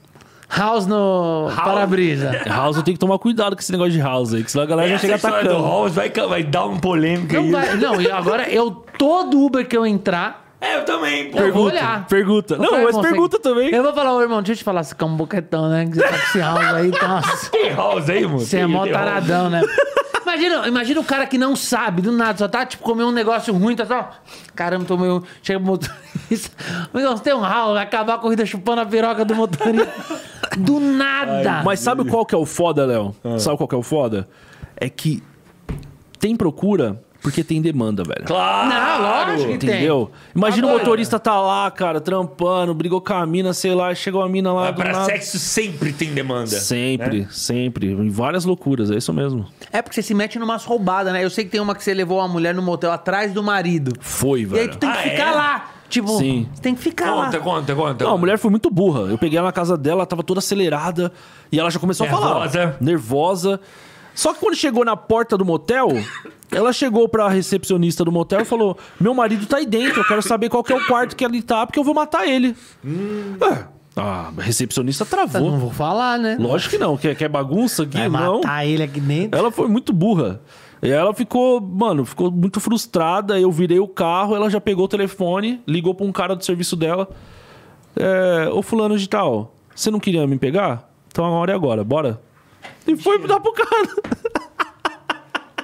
House no para-brisa. House tem que tomar cuidado com esse negócio de house aí, que senão a galera Essa já chega atacando. Do house vai, vai dar uma polêmica não aí. Não, e agora eu, todo Uber que eu entrar... É, eu também, pô. Eu vou olhar. Pergunta. Não, falar, mas irmão, pergunta você... também. Eu vou falar, ô, irmão, deixa eu te falar, você fica um boquetão, né? Que você tá com esse house aí, tá? Tem house aí, mano? Você é mó taradão, né? Imagina, imagina o cara que não sabe, do nada, só tá, tipo, comendo um negócio ruim, tá só... Caramba, tô meio... Chega o motorista... Amigão, tem um house, vai acabar a corrida chupando a piroca do motorista. Do nada. Ai, mas sabe qual que é o foda, Léo? Ah. Sabe qual que é o foda? É que tem procura... Porque tem demanda, velho. Claro! Não, lógico que tem. Entendeu? Imagina Agora, o motorista tá lá, cara, trampando, brigou com a mina, sei lá, chegou a mina lá... Pra sexo sempre tem demanda. Sempre, né? Sempre. Em várias loucuras, é isso mesmo. É porque você se mete numa roubadas, né? Eu sei que tem uma que você levou uma mulher no motel atrás do marido. Foi, velho. E aí tu tem que ah, ficar é? lá. Tipo, Sim. você tem que ficar conta, lá. Conta, conta, conta. Não, a mulher foi muito burra. Eu peguei ela na casa dela, tava toda acelerada. E ela já começou nervosa. a falar. Ó, nervosa. Só que quando chegou na porta do motel... Ela chegou pra recepcionista do motel e falou: meu marido tá aí dentro, eu quero saber qual que é o quarto que ele tá, porque eu vou matar ele. Hum. É. Ah, a recepcionista travou. Eu não vou falar, né? Lógico que não, quer, quer bagunça aqui, Vai não. matar ele aqui dentro. Ela foi muito burra. E ela ficou, mano, ficou muito frustrada. Eu virei o carro, ela já pegou o telefone, ligou pra um cara do serviço dela: é, ô fulano de tal, você não queria me pegar? Então a hora é agora, bora. E foi dar pro cara.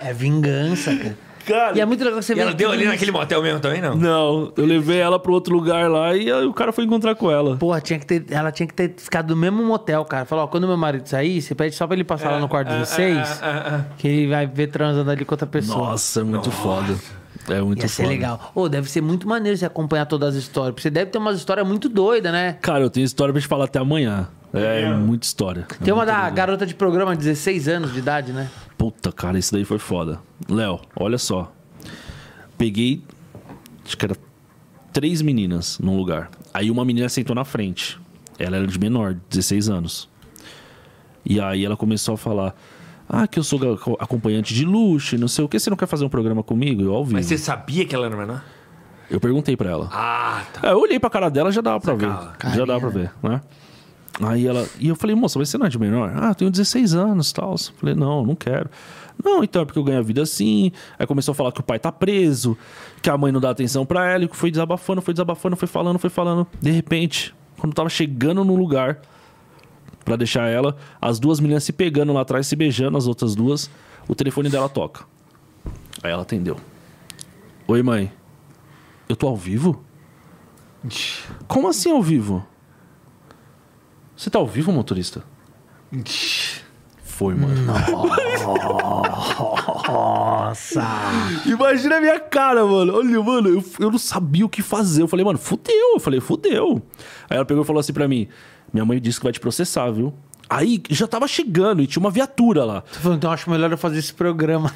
É vingança, cara. Cara, e é muito legal que você e vê. Ela deu ali naquele motel mesmo também, não? Não, eu levei ela para outro lugar lá e o cara foi encontrar com ela. Porra, tinha que ter, ela tinha que ter ficado no mesmo motel, cara. Falou, ó, quando meu marido sair, você pede só pra ele passar é, lá no quarto dezesseis, é, é, é, é. que ele vai ver transando ali com outra pessoa. Nossa, é muito Nossa. foda. É muito Ia ser foda. legal. Ô, oh, deve ser muito maneiro você acompanhar todas as histórias. Porque você deve ter umas histórias muito doidas, né? Cara, eu tenho história pra te falar até amanhã. É, é. muita história. Tem é uma da legal. garota de programa, dezesseis anos de idade, né? Puta, cara, isso daí foi foda. Léo, olha só. Peguei, acho que era três meninas num lugar. Aí uma menina sentou na frente. Ela era de menor, dezesseis anos. E aí ela começou a falar... Ah, que eu sou acompanhante de luxo, não sei o que. Você não quer fazer um programa comigo? Eu ao vivo. Mas você sabia que ela era menor? Eu perguntei pra ela. Ah, tá. É, eu olhei pra cara dela, já dava pra ver. Carinha. Já dava pra ver, né? Aí ela... E eu falei, moça, mas você não é de menor? Ah, eu tenho dezesseis anos e tal. Falei, não, não quero. Não, então é porque eu ganho a vida assim. Aí começou a falar que o pai tá preso, que a mãe não dá atenção pra ela. E foi desabafando, foi desabafando, foi falando, foi falando. De repente, quando tava chegando num lugar... Pra deixar ela, as duas meninas se pegando lá atrás, se beijando, as outras duas. O telefone dela toca. Aí ela atendeu. Oi, mãe. Eu tô ao vivo? Como assim ao vivo? Você tá ao vivo, motorista? Foi, mano. Nossa! Imagina a minha cara, mano. Olha, mano, eu, eu não sabia o que fazer. Eu falei, mano, fudeu. Eu falei, fudeu. Aí ela pegou e falou assim pra mim... Minha mãe disse que vai te processar, viu? Aí já tava chegando e tinha uma viatura lá. Tô falando, então acho melhor eu fazer esse programa.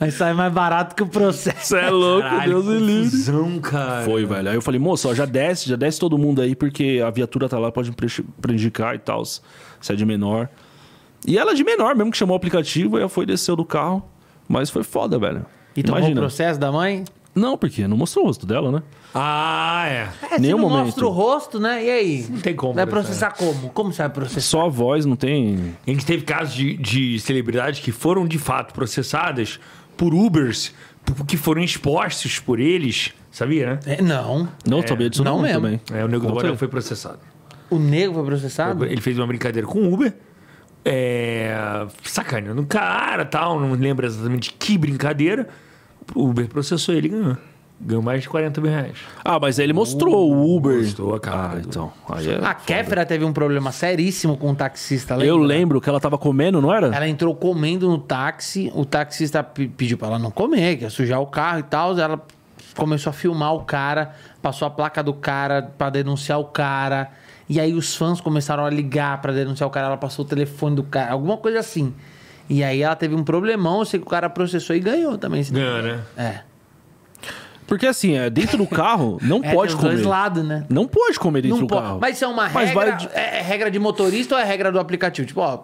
Aí sai mais barato que o processo. Você é louco, caralho, Deus me livre. Cara. Foi, velho. Aí eu falei, moço, ó, já desce, já desce todo mundo aí, porque a viatura tá lá, pode prejudicar e tal, se é de menor. E ela de menor mesmo, que chamou o aplicativo, aí foi, desceu do carro. Mas foi foda, velho. E tomou o processo da mãe? Não, porque não mostrou o rosto dela, né? Ah, é. É, nenhum momento. Não mostra o rosto, né? E aí? Não tem como. Vai processar como? Como você vai processar? Só a voz, não tem... A gente teve casos de, de celebridades que foram, de fato, processadas por Ubers, que foram expostos por eles, sabia, né? É, não. Não, é, sabia disso não mesmo. Também. É, o Nego do Borel foi processado. O Nego foi processado? Ele fez uma brincadeira com o Uber. É... Sacanagem. No cara, tal, não lembro exatamente que brincadeira... O Uber processou ele e ganhou. Ganhou mais de quarenta mil reais. Ah, mas aí ele mostrou uh, o Uber. Mostrou a cara. Ah, então. Aí é a Kéfera teve um problema seríssimo com o taxista. Lembra? Eu lembro que ela tava comendo, não era? Ela entrou comendo no táxi. O taxista pediu pra ela não comer, que ia sujar o carro e tal. Ela começou a filmar o cara, passou a placa do cara pra denunciar o cara. E aí os fãs começaram a ligar pra denunciar o cara. Ela passou o telefone do cara, alguma coisa assim. E aí ela teve um problemão, eu sei que o cara processou e ganhou também. Ganhou, né? É. Porque assim, é, dentro do carro, não é, pode tem os comer. Dois lados, né? Não pode comer dentro não do carro. Mas isso é uma regra... Vai de... É regra de motorista ou é regra do aplicativo? Tipo, ó...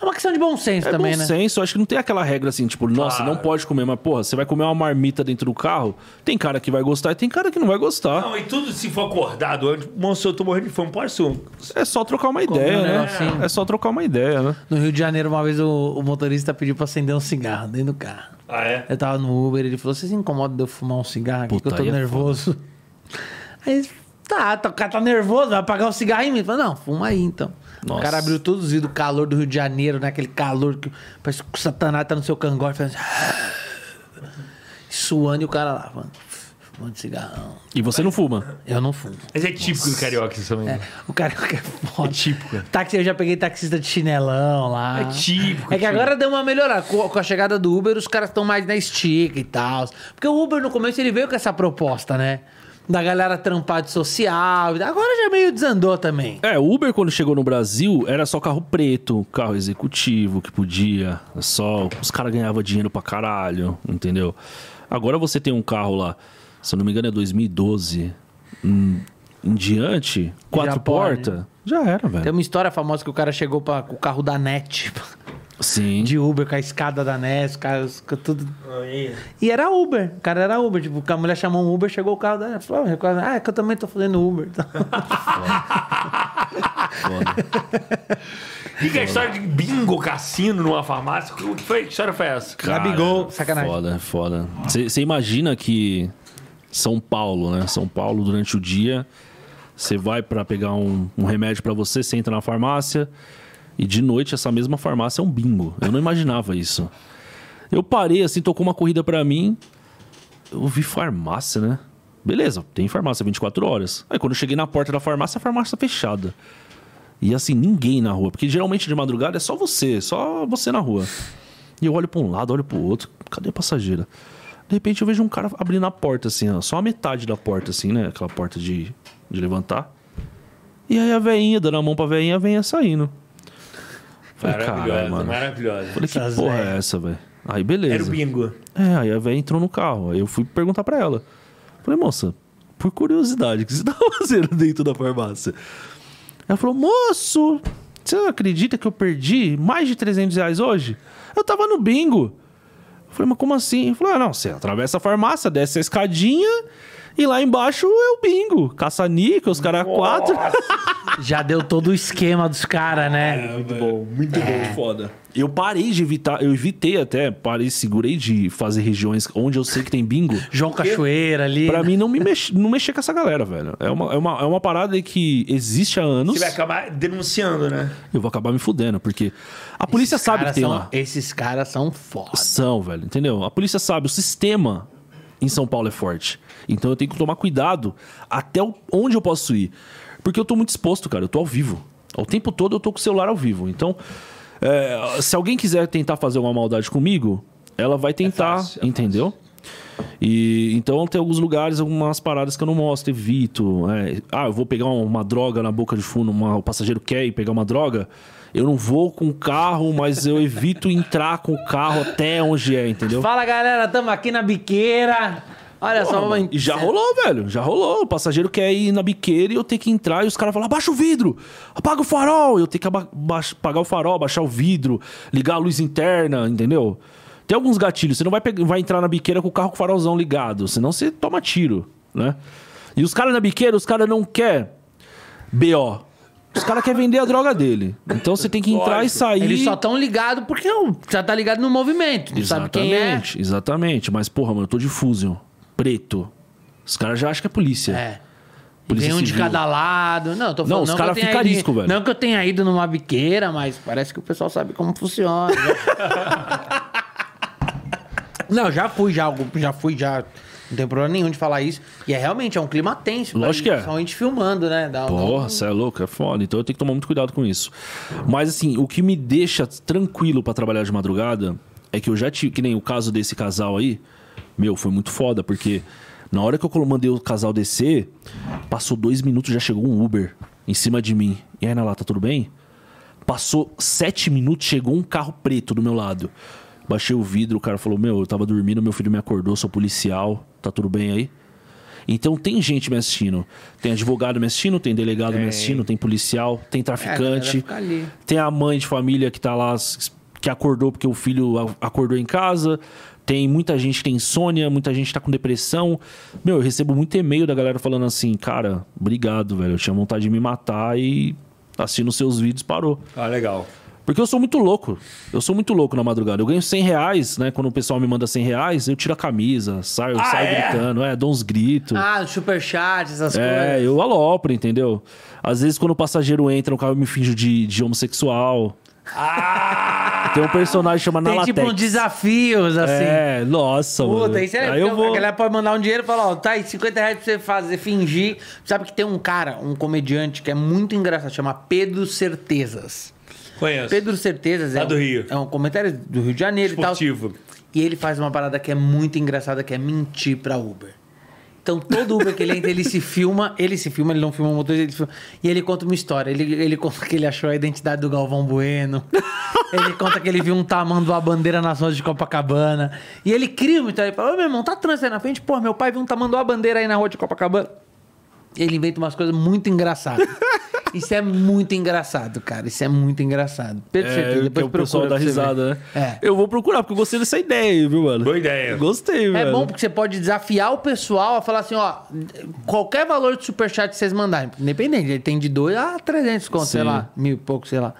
É uma questão de bom senso é também, bom né? bom senso. Acho que não tem aquela regra assim, tipo, nossa, claro. Não pode comer. Mas, porra, você vai comer uma marmita dentro do carro, tem cara que vai gostar e tem cara que não vai gostar. Não, e tudo se for acordado antes. Moço, eu tô morrendo de fome, pode ser. É só trocar uma Comendo, ideia, né? Assim. É só trocar uma ideia, né? No Rio de Janeiro, uma vez o, o motorista pediu pra acender um cigarro dentro do carro. Ah, é? Eu tava no Uber, ele falou, você se incomoda de eu fumar um cigarro aqui, Puta, que eu tô nervoso? É aí ele tá, o cara tá nervoso, vai apagar o cigarro em mim. Ele falou, não, fuma aí então. Nossa. O cara abriu todos os vidros do calor do Rio de Janeiro, né? Aquele calor que parece que o Satanás tá no seu cangote, fazendo assim, suando e o cara lá, mano, fumando cigarrão. E você não fuma? Eu não fumo. Mas é típico Nossa. do carioca isso também. É, o carioca é foda. É típico. Táxi, eu já peguei taxista de chinelão lá. É típico. É que típico. Agora deu uma melhorada. Com a chegada do Uber, os caras estão mais na estica e tal. Porque o Uber, no começo, ele veio com essa proposta, né? Da galera trampar de social. Agora já meio desandou também. É, o Uber quando chegou no Brasil era só carro preto, carro executivo que podia. Só os caras ganhavam dinheiro pra caralho, entendeu? Agora você tem um carro lá, se eu não me engano é dois mil e doze, em, em diante, quatro portas, já era, velho. Tem uma história famosa que o cara chegou pra, com o carro da NET. Sim. De Uber, com a escada da N E S, caras tudo. Oi. E era Uber, o cara era Uber. Tipo, a mulher chamou um Uber, chegou o carro da N E S. Falou, ah, é que eu também tô fazendo Uber. Então... Foda. E a história de bingo, cassino numa farmácia? O que foi? Que história foi essa? Gabigol, sacanagem. Foda, foda. Você imagina que São Paulo, né? São Paulo, durante o dia, você vai pra pegar um, um remédio pra você, você entra na farmácia. E de noite, essa mesma farmácia é um bingo. Eu não imaginava isso. Eu parei, assim, tocou uma corrida pra mim. Eu vi farmácia, né? Beleza, tem farmácia vinte e quatro horas. Aí quando eu cheguei na porta da farmácia, a farmácia fechada. E assim, ninguém na rua. Porque geralmente de madrugada é só você, só você na rua. E eu olho pra um lado, olho pro outro. Cadê a passageira? De repente eu vejo um cara abrindo a porta, assim, ó. Só a metade da porta, assim, né? Aquela porta de, de levantar. E aí a velhinha, dando a mão pra velhinha, a velhinha saindo. Falei, maravilhosa, cara, mano. Maravilhosa. Falei, que Essas porra véia. é essa, velho? Aí beleza. Era o bingo. É, aí a velha entrou no carro. Aí eu fui perguntar pra ela. Falei, moça, por curiosidade, o que você tá fazendo dentro da farmácia? Ela falou, moço, você acredita que eu perdi mais de trezentos reais hoje? Eu tava no bingo. Eu falei, mas como assim? Eu falei, ah, não, você atravessa a farmácia, desce a escadinha e lá embaixo é o bingo. Caça-níquel, os caras quatro. Já deu todo o esquema dos caras, né? É, muito bom, muito é. bom, foda. Eu parei de evitar, eu evitei até, parei, segurei de fazer regiões onde eu sei que tem bingo. João Cachoeira ali. Pra mim, não me mexe, não mexer com essa galera, velho. É uma, é, uma, é uma parada que existe há anos. Você vai acabar denunciando, né? Eu vou acabar me fudendo, porque a polícia esses sabe que tem são, lá. Esses caras são foda. São, velho, entendeu? A polícia sabe, o sistema em São Paulo é forte. Então eu tenho que tomar cuidado até onde eu posso ir. Porque eu tô muito exposto, cara. Eu tô ao vivo. O tempo todo eu tô com o celular ao vivo. Então... É, se alguém quiser tentar fazer uma maldade comigo, ela vai tentar, é fácil, é entendeu? Fácil. E então tem alguns lugares, algumas paradas que eu não mostro, evito. É, ah, eu vou pegar uma droga na boca de fumo, uma, o passageiro quer ir pegar uma droga. Eu não vou com o carro, mas eu evito entrar com o carro até onde é, entendeu? Fala, galera, tamo aqui na biqueira. Olha Porra, só, mano. E já rolou, velho. Já rolou. O passageiro quer ir na biqueira e eu tenho que entrar e os caras falam, abaixa o vidro, apaga o farol. Eu tenho que apagar o farol, abaixar o vidro, ligar a luz interna, entendeu? Tem alguns gatilhos. Você não vai, pegar, vai entrar na biqueira com o carro com o farolzão ligado, senão você toma tiro, né? E os caras na biqueira, os caras não querem B O. Os caras querem vender a droga dele. Então você tem que entrar Lógico. e sair... Eles só estão ligados porque já tá ligado no movimento. Não sabe quem é. Exatamente. Mas, porra, mano, eu tô de fusion. Preto. Os caras já acham que é polícia. É. Polícia tem um civil. De cada lado. Não, eu tô falando, não, os não caras ficam risco, velho. Não que eu tenha ido numa biqueira, mas parece que o pessoal sabe como funciona. Não, já fui, já, já fui, já. Não tem problema nenhum de falar isso. E é realmente, é um clima tenso. Lógico que é. Só a gente filmando, né? Dá, Porra, você dá... é louco, é foda. Então eu tenho que tomar muito cuidado com isso. Mas assim, o que me deixa tranquilo pra trabalhar de madrugada é que eu já tive, que nem o caso desse casal aí. Meu, foi muito foda, porque na hora que eu mandei o casal descer, passou dois minutos, já chegou um Uber em cima de mim. E aí, Nalá, tá tudo bem? Passou sete minutos, chegou um carro preto do meu lado. Baixei o vidro, o cara falou, meu, eu tava dormindo, meu filho me acordou, sou policial, tá tudo bem aí? Então tem gente me assistindo. Tem advogado me assistindo, tem delegado tem. me assistindo, tem policial, tem traficante. É, tem a mãe de família que tá lá, que acordou porque o filho acordou em casa... Tem muita gente que tem insônia, muita gente tá com depressão. Meu, eu recebo muito e-mail da galera falando assim, cara, obrigado, velho. Eu tinha vontade de me matar e assistindo seus vídeos parou. Ah, legal. Porque eu sou muito louco. Eu sou muito louco na madrugada. Eu ganho cem reais, né? Quando o pessoal me manda cem reais, eu tiro a camisa, saio, ah, saio é? gritando, é, dou uns gritos. Ah, superchat, essas é, coisas. É, eu alopro, entendeu? Às vezes quando o passageiro entra no carro, eu me finjo de, de homossexual. Ah! Tem um personagem chamado Nalatex. Tem tipo um desafios, assim. É, nossa, Puta, mano. Isso é, aí eu vou... A galera pode mandar um dinheiro e falar, ó, tá aí, cinquenta reais pra você fazer, fingir. Sabe que tem um cara, um comediante que é muito engraçado, chama Pedro Certezas. Conheço. Pedro Certezas é, é, do um, Rio. é um comentário do Rio de Janeiro Esportivo. e tal. E ele faz uma parada que é muito engraçada, que é mentir pra Uber. Então, todo Uber que ele entra, ele se filma, ele se filma, ele não filma o motor, ele filma, e ele conta uma história. Ele, ele conta que ele achou a identidade do Galvão Bueno. Ele conta que ele viu um tamanduá bandeira nas ruas de Copacabana. E ele cria uma história. Ele fala, ô, meu irmão, tá trânsito aí na frente? Pô, meu pai viu um tamanduá bandeira aí na rua de Copacabana. Ele inventa umas coisas muito engraçadas. Isso é muito engraçado, cara. Isso é muito engraçado. Pedro é, Certeza, depois procura. O pessoal dá risada, né? É. Eu vou procurar, porque eu gostei dessa ideia, viu, mano? Boa ideia. Gostei, velho. É bom, porque você pode desafiar o pessoal a falar assim, ó... Qualquer valor de superchat que vocês mandarem, independente, ele tem de dois a trezentos contos, sei lá, mil e pouco, sei lá.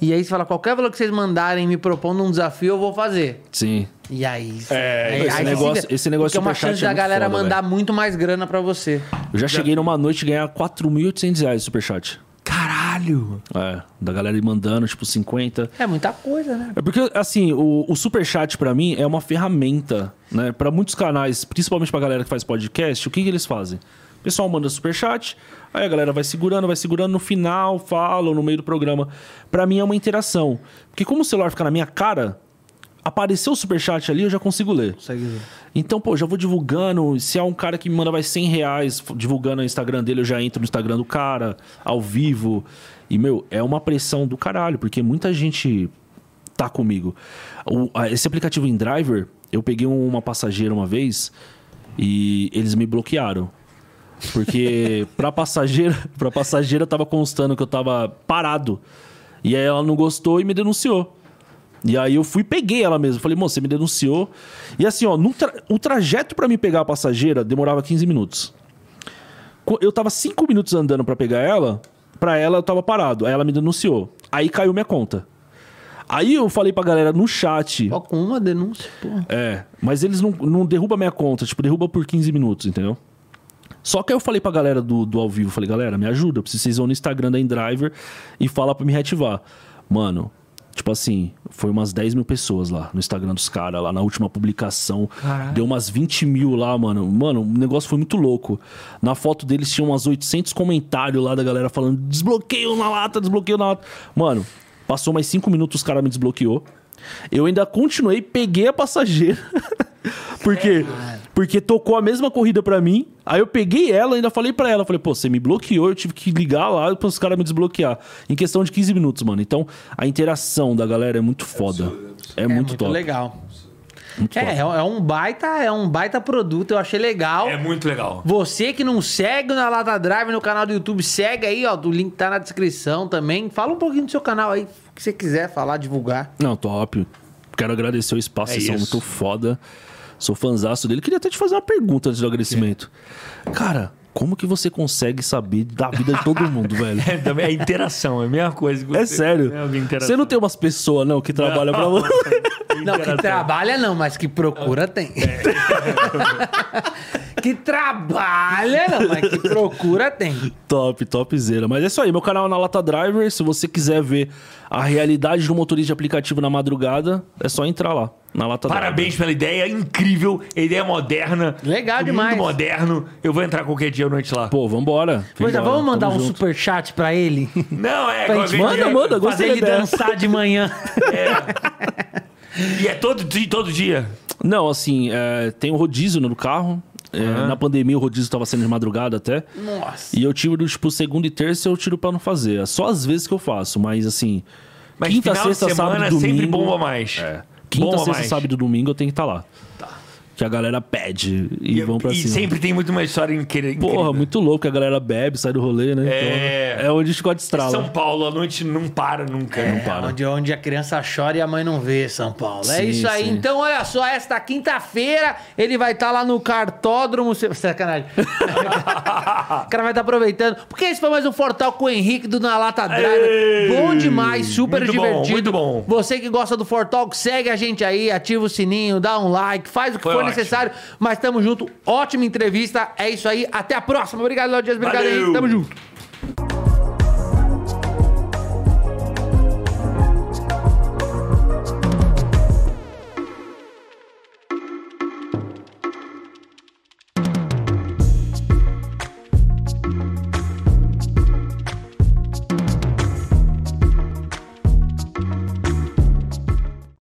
E aí você fala, qualquer valor que vocês mandarem me propondo um desafio, eu vou fazer. Sim. E aí... É, aí, esse, aí negócio, se... esse negócio... Porque é uma chance da é galera foda, mandar véio. muito mais grana pra você. Eu já, já cheguei numa noite e ganhar quatro mil e oitocentos reais de superchat. Caralho! caralho. É, da galera mandando, tipo, cinquenta. É muita coisa, né? É porque, assim, o, o superchat pra mim é uma ferramenta, né? Pra muitos canais, principalmente pra galera que faz podcast, o que, que eles fazem? O pessoal manda superchat, aí a galera vai segurando, vai segurando, no final, falam, no meio do programa. Pra mim é uma interação. Porque como o celular fica na minha cara... Apareceu o superchat ali, eu já consigo ler. Consegue ler. Então, pô, já vou divulgando. Se há um cara que me manda vai cem reais divulgando no Instagram dele, eu já entro no Instagram do cara, ao vivo. E, meu, é uma pressão do caralho, porque muita gente tá comigo. O, esse aplicativo InDriver, eu peguei uma passageira uma vez e eles me bloquearam. Porque pra passageira, pra passageira tava constando que eu tava parado. E aí ela não gostou e me denunciou. E aí eu fui e peguei ela mesmo. Falei, moça, você me denunciou. E assim, ó, no tra... o trajeto pra mim pegar a passageira demorava quinze minutos. Eu tava cinco minutos andando pra pegar ela. Pra ela eu tava parado. Aí ela me denunciou. Aí caiu minha conta. Aí eu falei pra galera no chat... Só com uma denúncia, pô. É, mas eles não, não derrubam minha conta. Tipo, derruba por quinze minutos, entendeu? Só que aí eu falei pra galera do, do ao vivo. Falei, galera, me ajuda. Eu preciso, vocês vão no Instagram da InDriver e fala pra me reativar. Mano... Tipo assim, foi umas dez mil pessoas lá no Instagram dos caras, lá na última publicação. Caraca. Deu umas vinte mil lá, mano. Mano, o negócio foi muito louco. Na foto deles tinha umas oitocentos comentários lá da galera falando desbloqueio na lata, desbloqueio na lata. Mano, passou mais cinco minutos, os caras me desbloqueou. Eu ainda continuei, peguei a passageira. Por quê? Porque tocou a mesma corrida pra mim. Aí eu peguei ela, ainda falei pra ela. Falei, pô, você me bloqueou, eu tive que ligar lá pra os caras me desbloquear. Em questão de quinze minutos, mano. Então, a interação da galera é muito foda. É, é, é muito, muito top. Legal. Muito é, top. É um baita, é um baita produto, eu achei legal. É muito legal. Você que não segue o Na Lata Drive no canal do YouTube, segue aí, ó. O link tá na descrição também. Fala um pouquinho do seu canal aí, o que você quiser falar, divulgar. Não, top. Quero agradecer o espaço, é vocês isso. São muito foda. Sou fanzaço dele. Queria até te fazer uma pergunta antes do agradecimento. É. Cara, como que você consegue saber da vida de todo mundo, velho? É, também é interação, é a mesma coisa. Que é você, sério. É você não tem umas pessoas, não, que trabalham pra você? Não, que trabalha não, mas que procura tem. É. Que trabalha não, mas que procura tem. Top, topzera. Mas é isso aí, meu canal é Na Lata Driver. Se você quiser ver a realidade do motorista de aplicativo na madrugada, é só entrar lá. Na Lata Parabéns Driver. Pela ideia, incrível. Ideia moderna. Legal demais. Muito moderno. Eu vou entrar qualquer dia à noite lá. Pô, vambora. Pois já, vamos mandar Tamo um junto. superchat pra ele? Não, é. Pra gente manda, manda. Fazer ele ideia. dançar de manhã. É. E é todo dia, todo dia? Não, assim, é, tem o um rodízio no carro. É, uhum. Na pandemia o rodízio tava sendo de madrugada até. Nossa. E eu tiro, tipo, segunda e terça eu tiro pra não fazer. É só às vezes que eu faço, mas assim... Mas quinta, final sexta, de semana sábado, domingo, sempre bomba mais. É. Quinta, Bom, sexta, mais. sábado e domingo eu tenho que estar tá lá. Tá. Que a galera pede e, e vão pra e cima. E sempre tem muito uma história incrível. Porra, muito louco. A galera bebe, sai do rolê, né? É. Então, é onde o Scott estrala. São Paulo, a noite não para nunca. É, não para. Onde, onde a criança chora e a mãe não vê, São Paulo. Sim, é isso aí. Sim. Então, olha só, esta quinta-feira ele vai estar tá lá no Cartódromo. Sacanagem. O cara vai estar tá aproveitando. Porque esse foi mais um Fortal com o Henrique do Na Lata Drive. Ei, bom demais, super muito divertido. Bom, muito bom. Você que gosta do Fortal, segue a gente aí, ativa o sininho, dá um like, faz o que foi for. necessário, mas tamo junto. Ótima entrevista. É isso aí. Até a próxima. Obrigado, Léo Dias. Obrigado aí. Tamo junto.